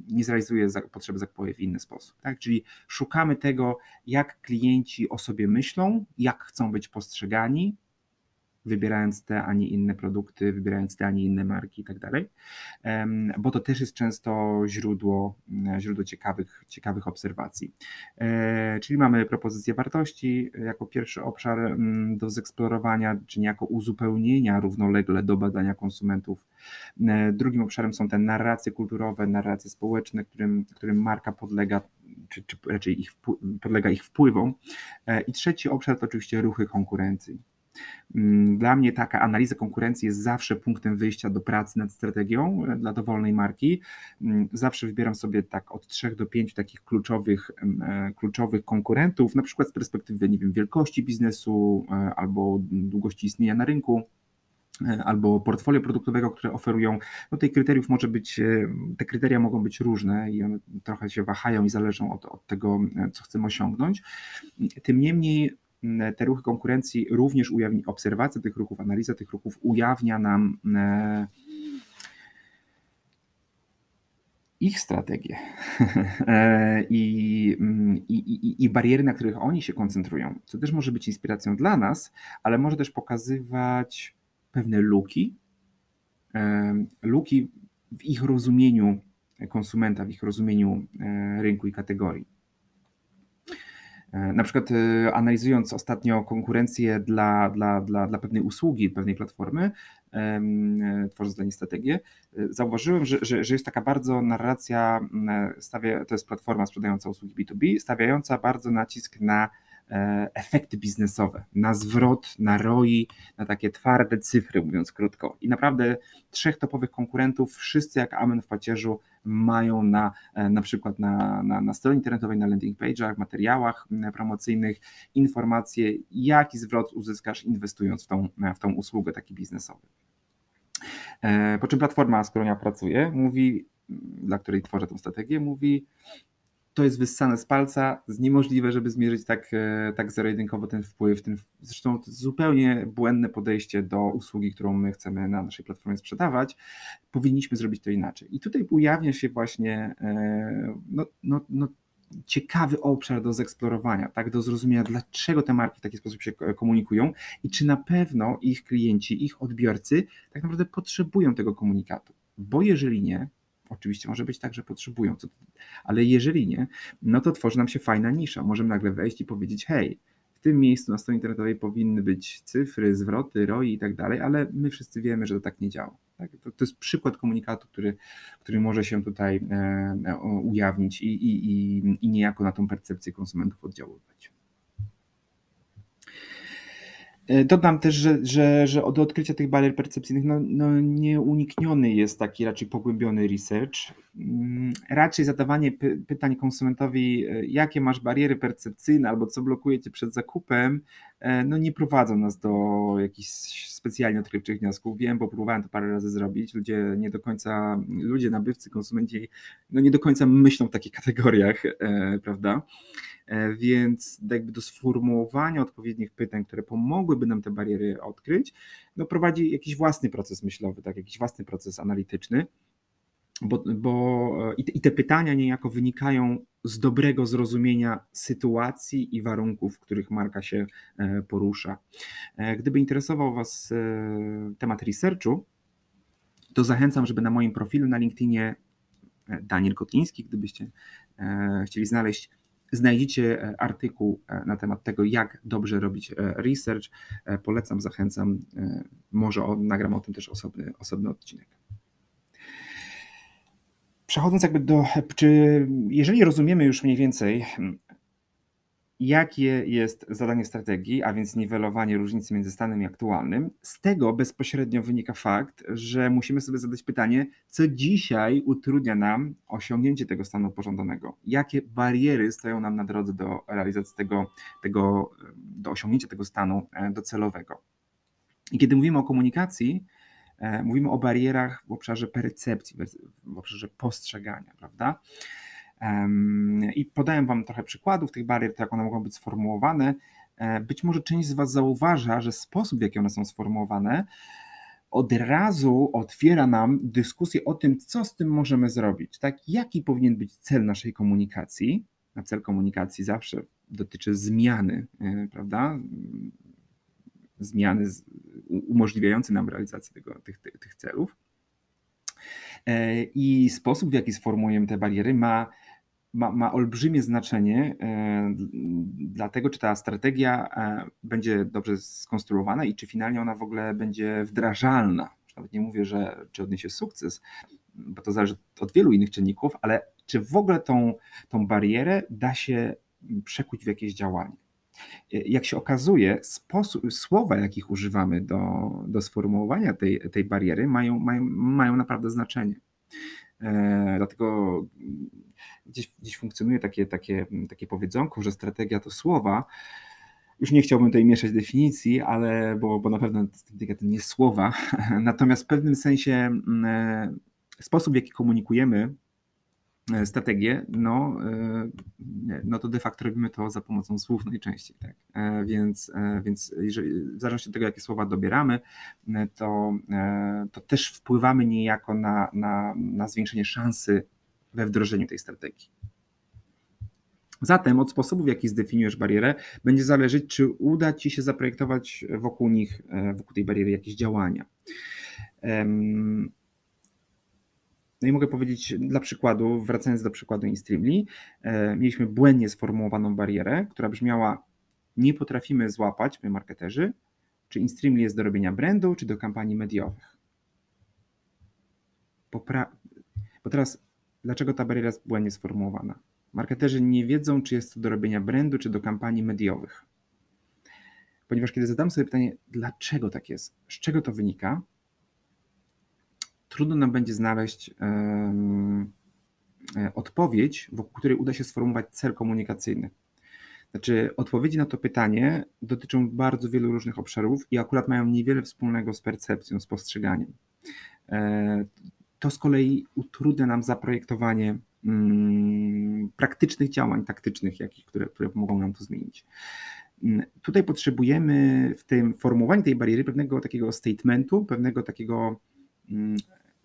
nie zrealizuje potrzeby zakupowej w inny sposób. Tak? Czyli szukamy tego, jak klienci o sobie myślą, jak chcą być postrzegani, wybierając te, a nie inne produkty, wybierając te, a nie inne marki i tak dalej, bo to też jest często źródło ciekawych obserwacji. Czyli mamy propozycję wartości jako pierwszy obszar do zeksplorowania, czyli jako uzupełnienia równolegle do badania konsumentów. Drugim obszarem są te narracje kulturowe, narracje społeczne, którym marka podlega, czy raczej podlega ich wpływom. I trzeci obszar to oczywiście ruchy konkurencji. Dla mnie taka analiza konkurencji jest zawsze punktem wyjścia do pracy nad strategią dla dowolnej marki. Zawsze wybieram sobie tak od 3 do 5 takich kluczowych konkurentów, na przykład z perspektywy, nie wiem, wielkości biznesu albo długości istnienia na rynku, albo portfolio produktowego, które oferują. No tych kryteriów może być, te kryteria mogą być różne i one trochę się wahają i zależą od tego, co chcemy osiągnąć. Tym niemniej te ruchy konkurencji również ujawnia, obserwacja tych ruchów, analiza tych ruchów ujawnia nam ich strategię i bariery, na których oni się koncentrują, co też może być inspiracją dla nas, ale może też pokazywać pewne luki w ich rozumieniu konsumenta, w ich rozumieniu rynku i kategorii. Na przykład analizując ostatnio konkurencję dla pewnej usługi, pewnej platformy, tworząc dla niej strategię, zauważyłem, że jest taka bardzo narracja, to jest platforma sprzedająca usługi B2B, stawiająca bardzo nacisk na efekty biznesowe, na zwrot, na ROI, na takie twarde cyfry, mówiąc krótko. I naprawdę 3 topowych konkurentów, wszyscy jak amen w pacierzu, mają na przykład na stronie internetowej, na landing page'ach, materiałach promocyjnych informacje, jaki zwrot uzyskasz inwestując w tą usługę, taki biznesowy. Po czym platforma, z którą ja pracuję, mówi, dla której tworzę tą strategię, mówi: to jest wyssane z palca, niemożliwe, żeby zmierzyć tak zero-jedynkowo ten wpływ. Zresztą to zupełnie błędne podejście do usługi, którą my chcemy na naszej platformie sprzedawać. Powinniśmy zrobić to inaczej. I tutaj ujawnia się właśnie ciekawy obszar do zeksplorowania, tak, do zrozumienia, dlaczego te marki w taki sposób się komunikują i czy na pewno ich klienci, ich odbiorcy tak naprawdę potrzebują tego komunikatu. Bo jeżeli nie, oczywiście może być tak, że potrzebują, ale jeżeli nie, no to tworzy nam się fajna nisza. Możemy nagle wejść i powiedzieć: hej, w tym miejscu na stronie internetowej powinny być cyfry, zwroty, ROI i tak dalej, ale my wszyscy wiemy, że to tak nie działa. Tak? To jest przykład komunikatu, który może się tutaj ujawnić i niejako na tą percepcję konsumentów oddziaływać. Dodam też, że do odkrycia tych barier percepcyjnych nieunikniony jest taki raczej pogłębiony research. Raczej zadawanie pytań konsumentowi, jakie masz bariery percepcyjne albo co blokuje cię przed zakupem, nie prowadzą nas do jakichś specjalnie odkrywczych wniosków. Wiem, bo próbowałem to parę razy zrobić. Ludzie, nabywcy, konsumenci nie do końca myślą w takich kategoriach, prawda? Więc jakby do sformułowania odpowiednich pytań, które pomogłyby nam te bariery odkryć, prowadzi jakiś własny proces myślowy, tak, jakiś własny proces analityczny, bo te pytania niejako wynikają z dobrego zrozumienia sytuacji i warunków, w których marka się porusza. Gdyby interesował Was temat researchu, to zachęcam, żeby na moim profilu na LinkedInie Daniel Kotliński, gdybyście chcieli znaleźć, znajdziecie artykuł na temat tego, jak dobrze robić research. Polecam, zachęcam. Może nagram o tym też osobny odcinek. Przechodząc jakby jeżeli rozumiemy już mniej więcej, jakie jest zadanie strategii, a więc niwelowanie różnicy między stanem i aktualnym. Z tego bezpośrednio wynika fakt, że musimy sobie zadać pytanie, co dzisiaj utrudnia nam osiągnięcie tego stanu pożądanego. Jakie bariery stoją nam na drodze do realizacji do osiągnięcia tego stanu docelowego. I kiedy mówimy o komunikacji, mówimy o barierach w obszarze percepcji, w obszarze postrzegania, prawda? I podałem Wam trochę przykładów tych barier, to jak one mogą być sformułowane. Być może część z Was zauważa, że sposób, w jaki one są sformułowane, od razu otwiera nam dyskusję o tym, co z tym możemy zrobić, tak? Jaki powinien być cel naszej komunikacji? A cel komunikacji zawsze dotyczy zmiany, prawda? Zmiany umożliwiające nam realizację tych celów. I sposób, w jaki sformułujemy te bariery, ma olbrzymie znaczenie, dlatego czy ta strategia będzie dobrze skonstruowana i czy finalnie ona w ogóle będzie wdrażalna. Nawet nie mówię, że czy odniesie sukces, bo to zależy od wielu innych czynników, ale czy w ogóle tą barierę da się przekuć w jakieś działanie. Jak się okazuje, słowa, jakich używamy do sformułowania tej bariery, mają naprawdę znaczenie. Dlatego gdzieś funkcjonuje takie powiedzonko, że strategia to słowa. Już nie chciałbym tutaj mieszać definicji, ale bo na pewno strategia to nie słowa. Natomiast w pewnym sensie sposób, w jaki komunikujemy strategię, no to de facto robimy to za pomocą słów najczęściej, tak? Więc jeżeli, w zależności od tego, jakie słowa dobieramy, to też wpływamy niejako na zwiększenie szansy we wdrożeniu tej strategii. Zatem od sposobów, w jaki zdefiniujesz barierę, będzie zależeć, czy uda Ci się zaprojektować wokół tej bariery jakieś działania. No i mogę powiedzieć dla przykładu, wracając do przykładu InStreamly, mieliśmy błędnie sformułowaną barierę, która brzmiała: nie potrafimy złapać, my marketerzy, czy InStreamly jest do robienia brandu, czy do kampanii mediowych. Bo teraz, dlaczego ta bariera jest błędnie sformułowana? Marketerzy nie wiedzą, czy jest to do robienia brandu, czy do kampanii mediowych. Ponieważ kiedy zadam sobie pytanie, dlaczego tak jest, z czego to wynika, trudno nam będzie znaleźć odpowiedź, wokół której uda się sformułować cel komunikacyjny. Znaczy, odpowiedzi na to pytanie dotyczą bardzo wielu różnych obszarów i akurat mają niewiele wspólnego z percepcją, z postrzeganiem. To z kolei utrudnia nam zaprojektowanie praktycznych działań taktycznych, które mogą nam to zmienić. Tutaj potrzebujemy w tym formułowaniu tej bariery pewnego takiego statementu, pewnego takiego,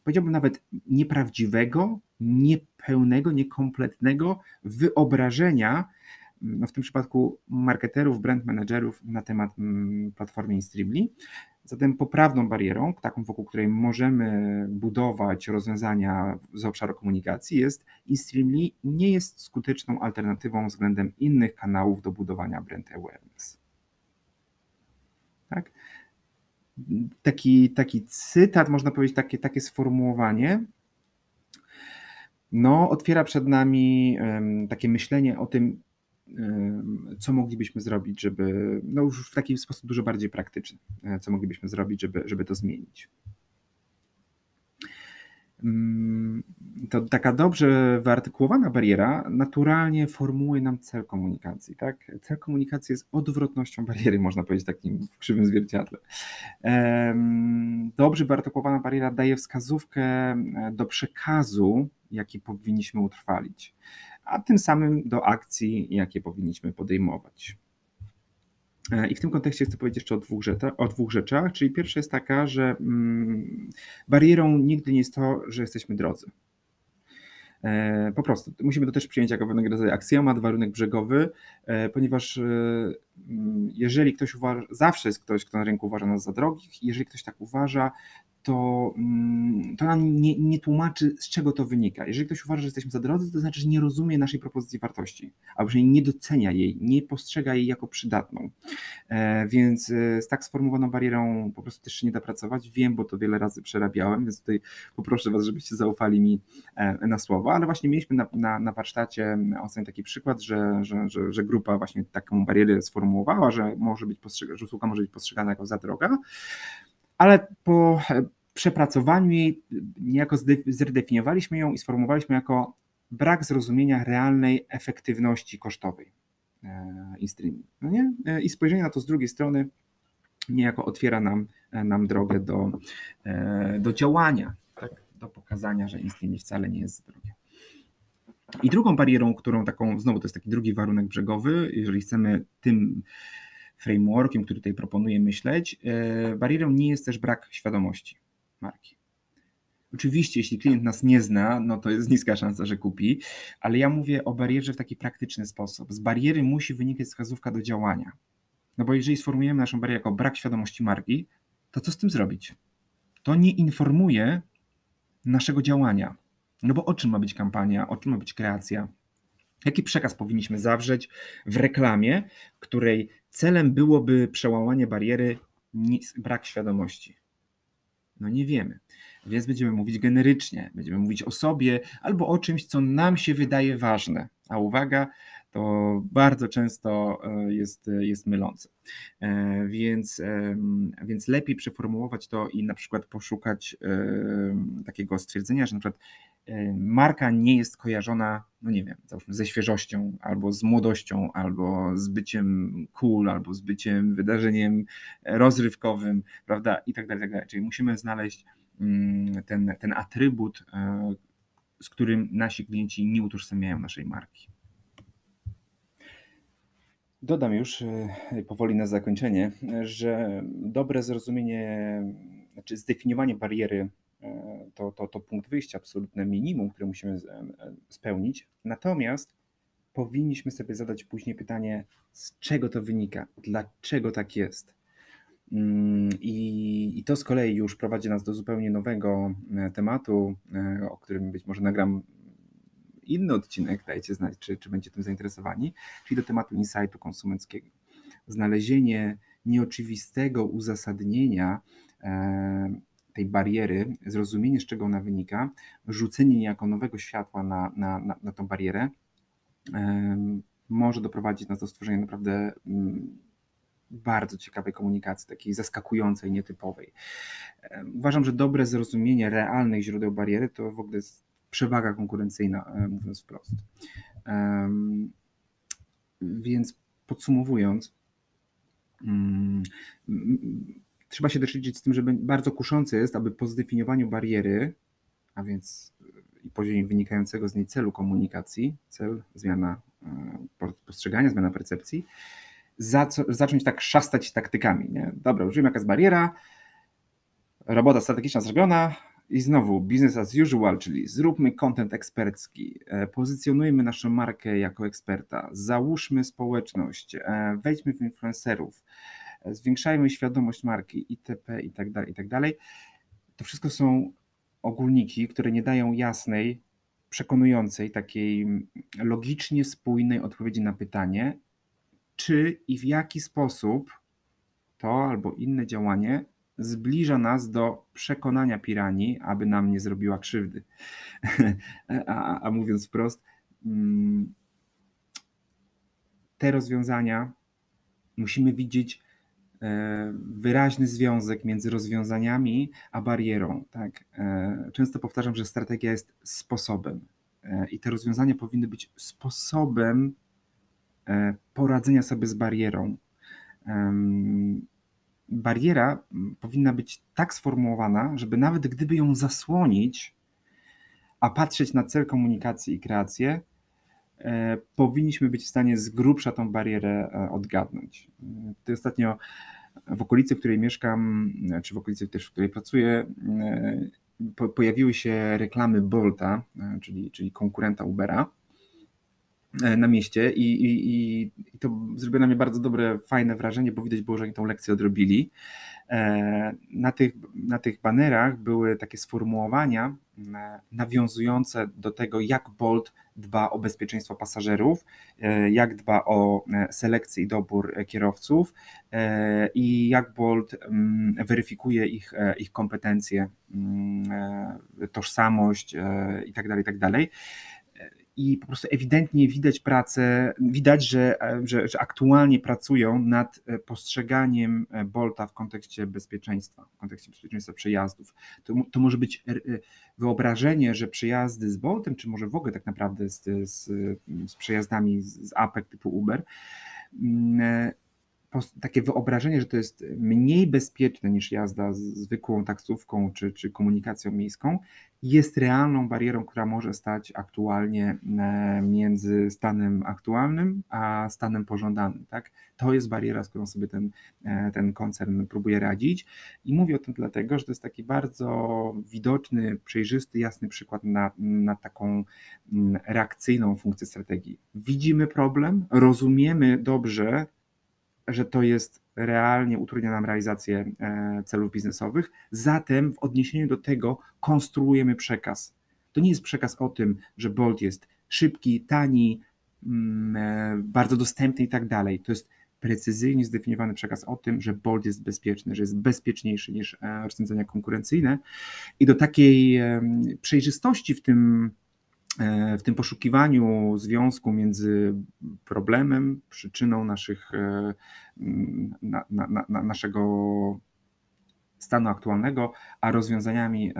powiedziałbym nawet nieprawdziwego, niepełnego, niekompletnego wyobrażenia, w tym przypadku marketerów, brand managerów, na temat platformy InStreamly. Zatem poprawną barierą, taką wokół której możemy budować rozwiązania z obszaru komunikacji, jest: InStreamly nie jest skuteczną alternatywą względem innych kanałów do budowania brand awareness. Tak? Taki cytat, można powiedzieć, takie sformułowanie, otwiera przed nami takie myślenie o tym, co moglibyśmy zrobić, żeby, już w taki sposób dużo bardziej praktyczny, co moglibyśmy zrobić, żeby to zmienić. To taka dobrze wyartykułowana bariera naturalnie formułuje nam cel komunikacji, tak? Cel komunikacji jest odwrotnością bariery, można powiedzieć, takim w krzywym zwierciadle. Dobrze wyartykułowana bariera daje wskazówkę do przekazu, jaki powinniśmy utrwalić, a tym samym do akcji, jakie powinniśmy podejmować. I w tym kontekście chcę powiedzieć jeszcze o dwóch rzeczach, czyli pierwsza jest taka, że barierą nigdy nie jest to, że jesteśmy drodzy. Po prostu musimy to też przyjąć jako pewnego rodzaju aksjomat, warunek brzegowy, ponieważ jeżeli ktoś uważa, zawsze jest ktoś, kto na rynku uważa nas za drogich, jeżeli ktoś tak uważa, to nam nie tłumaczy, z czego to wynika. Jeżeli ktoś uważa, że jesteśmy za drodzy, to znaczy, że nie rozumie naszej propozycji wartości, albo że nie docenia jej, nie postrzega jej jako przydatną. Więc z tak sformułowaną barierą po prostu też się nie da pracować. Wiem, bo to wiele razy przerabiałem, więc tutaj poproszę Was, żebyście zaufali mi na słowo, ale właśnie mieliśmy na warsztacie ostatni taki przykład, że grupa właśnie taką barierę sformułowała, że usługa może być postrzegana jako za droga, ale po przepracowaniu jej niejako zredefiniowaliśmy ją i sformułowaliśmy jako brak zrozumienia realnej efektywności kosztowej InStreamly. No nie? I spojrzenie na to z drugiej strony niejako otwiera nam drogę do działania, tak? Do pokazania, że InStreamly wcale nie jest drogie. I drugą barierą, którą taką, znowu to jest taki drugi warunek brzegowy, jeżeli chcemy tym frameworkiem, który tutaj proponuję myśleć, barierą nie jest też brak świadomości marki. Oczywiście, jeśli klient nas nie zna, no to jest niska szansa, że kupi, ale ja mówię o barierze w taki praktyczny sposób. Z bariery musi wynikać wskazówka do działania. No bo jeżeli sformułujemy naszą barierę jako brak świadomości marki, to co z tym zrobić? To nie informuje naszego działania. No bo o czym ma być kampania, o czym ma być kreacja? Jaki przekaz powinniśmy zawrzeć w reklamie, której celem byłoby przełamanie bariery, brak świadomości? No nie wiemy, więc będziemy mówić generycznie, będziemy mówić o sobie albo o czymś, co nam się wydaje ważne. A uwaga, to bardzo często jest mylące. Więc lepiej przeformułować to i na przykład poszukać takiego stwierdzenia, że na przykład marka nie jest kojarzona, no nie wiem, załóżmy ze świeżością, albo z młodością, albo z byciem cool, albo z byciem wydarzeniem rozrywkowym, prawda, i tak dalej, tak dalej. Czyli musimy znaleźć ten atrybut, z którym nasi klienci nie utożsamiają naszej marki. Dodam już powoli na zakończenie, że dobre zrozumienie, znaczy zdefiniowanie bariery to punkt wyjścia, absolutne minimum, które musimy spełnić. Natomiast powinniśmy sobie zadać później pytanie, z czego to wynika, dlaczego tak jest. I to z kolei już prowadzi nas do zupełnie nowego tematu, o którym być może nagram inny odcinek, dajcie znać, czy będzie tym zainteresowani, czyli do tematu insightu konsumenckiego. Znalezienie nieoczywistego uzasadnienia tej bariery, zrozumienie, z czego ona wynika, rzucenie niejako nowego światła na tą barierę może doprowadzić nas do stworzenia naprawdę bardzo ciekawej komunikacji, takiej zaskakującej, nietypowej. Uważam, że dobre zrozumienie realnych źródeł bariery to w ogóle jest przewaga konkurencyjna, mówiąc wprost. Więc podsumowując, trzeba się też liczyć z tym, że bardzo kuszące jest, aby po zdefiniowaniu bariery, a więc i poziomie wynikającego z niej celu komunikacji, cel zmiana postrzegania, zmiana percepcji, zacząć tak szastać taktykami. Nie? Dobra, już wiem, jaka jest bariera, robota strategiczna zrobiona i znowu business as usual, czyli zróbmy content ekspercki, pozycjonujmy naszą markę jako eksperta, załóżmy społeczność, wejdźmy w influencerów, zwiększajmy świadomość marki itp. i tak dalej. To wszystko są ogólniki, które nie dają jasnej, przekonującej, takiej logicznie spójnej odpowiedzi na pytanie, czy i w jaki sposób to albo inne działanie zbliża nas do przekonania piranii, aby nam nie zrobiła krzywdy. A mówiąc wprost, te rozwiązania musimy widzieć wyraźny związek między rozwiązaniami a barierą. Tak? Często powtarzam, że strategia jest sposobem i te rozwiązania powinny być sposobem poradzenia sobie z barierą. Bariera powinna być tak sformułowana, żeby nawet gdyby ją zasłonić, a patrzeć na cel komunikacji i kreację, powinniśmy być w stanie z grubsza tą barierę odgadnąć. Ty ostatnio w okolicy, w której mieszkam, czy w okolicy też, w której pracuję, pojawiły się reklamy Bolta, czyli konkurenta Ubera na mieście i to zrobiło na mnie bardzo dobre, fajne wrażenie, bo widać było, że oni tą lekcję odrobili. Na tych banerach były takie sformułowania nawiązujące do tego, jak Bolt dba o bezpieczeństwo pasażerów, jak dba o selekcję i dobór kierowców i jak Bolt weryfikuje ich kompetencje, tożsamość itd., itd. I po prostu ewidentnie widać, że aktualnie pracują nad postrzeganiem Bolta w kontekście bezpieczeństwa przejazdów. To może być wyobrażenie, że przejazdy z Boltem, czy może w ogóle tak naprawdę z przejazdami z apek typu Uber, takie wyobrażenie, że to jest mniej bezpieczne niż jazda zwykłą taksówką czy komunikacją miejską, jest realną barierą, która może stać aktualnie między stanem aktualnym a stanem pożądanym. Tak? To jest bariera, z którą sobie ten koncern próbuje radzić. I mówię o tym dlatego, że to jest taki bardzo widoczny, przejrzysty, jasny przykład na taką reakcyjną funkcję strategii. Widzimy problem, rozumiemy dobrze, że to jest realnie utrudnia nam realizację celów biznesowych. Zatem w odniesieniu do tego konstruujemy przekaz. To nie jest przekaz o tym, że Bolt jest szybki, tani, bardzo dostępny i tak dalej. To jest precyzyjnie zdefiniowany przekaz o tym, że Bolt jest bezpieczny, że jest bezpieczniejszy niż rozwiązania konkurencyjne. I do takiej przejrzystości w tym poszukiwaniu związku między problemem, przyczyną naszego stanu aktualnego, a rozwiązaniami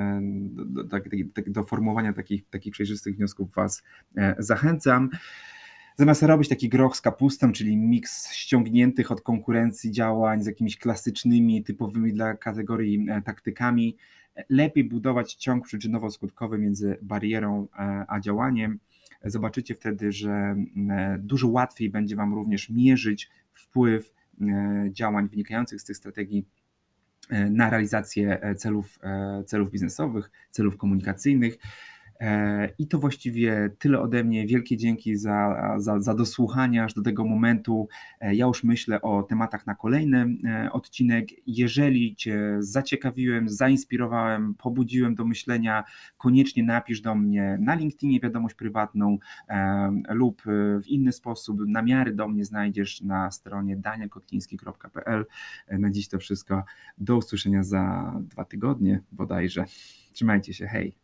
do formułowania takich przejrzystych wniosków Was zachęcam. Zamiast robić taki groch z kapustą, czyli miks ściągniętych od konkurencji działań z jakimiś klasycznymi, typowymi dla kategorii taktykami, lepiej budować ciąg przyczynowo-skutkowy między barierą a działaniem. Zobaczycie wtedy, że dużo łatwiej będzie Wam również mierzyć wpływ działań wynikających z tych strategii na realizację celów biznesowych, celów komunikacyjnych. I to właściwie tyle ode mnie. Wielkie dzięki za dosłuchanie aż do tego momentu. Ja już myślę o tematach na kolejny odcinek. Jeżeli Cię zaciekawiłem, zainspirowałem, pobudziłem do myślenia, koniecznie napisz do mnie na LinkedInie wiadomość prywatną lub w inny sposób. Namiary do mnie znajdziesz na stronie danielkotlinski.pl. Na dziś to wszystko. Do usłyszenia za 2 tygodnie bodajże. Trzymajcie się, hej.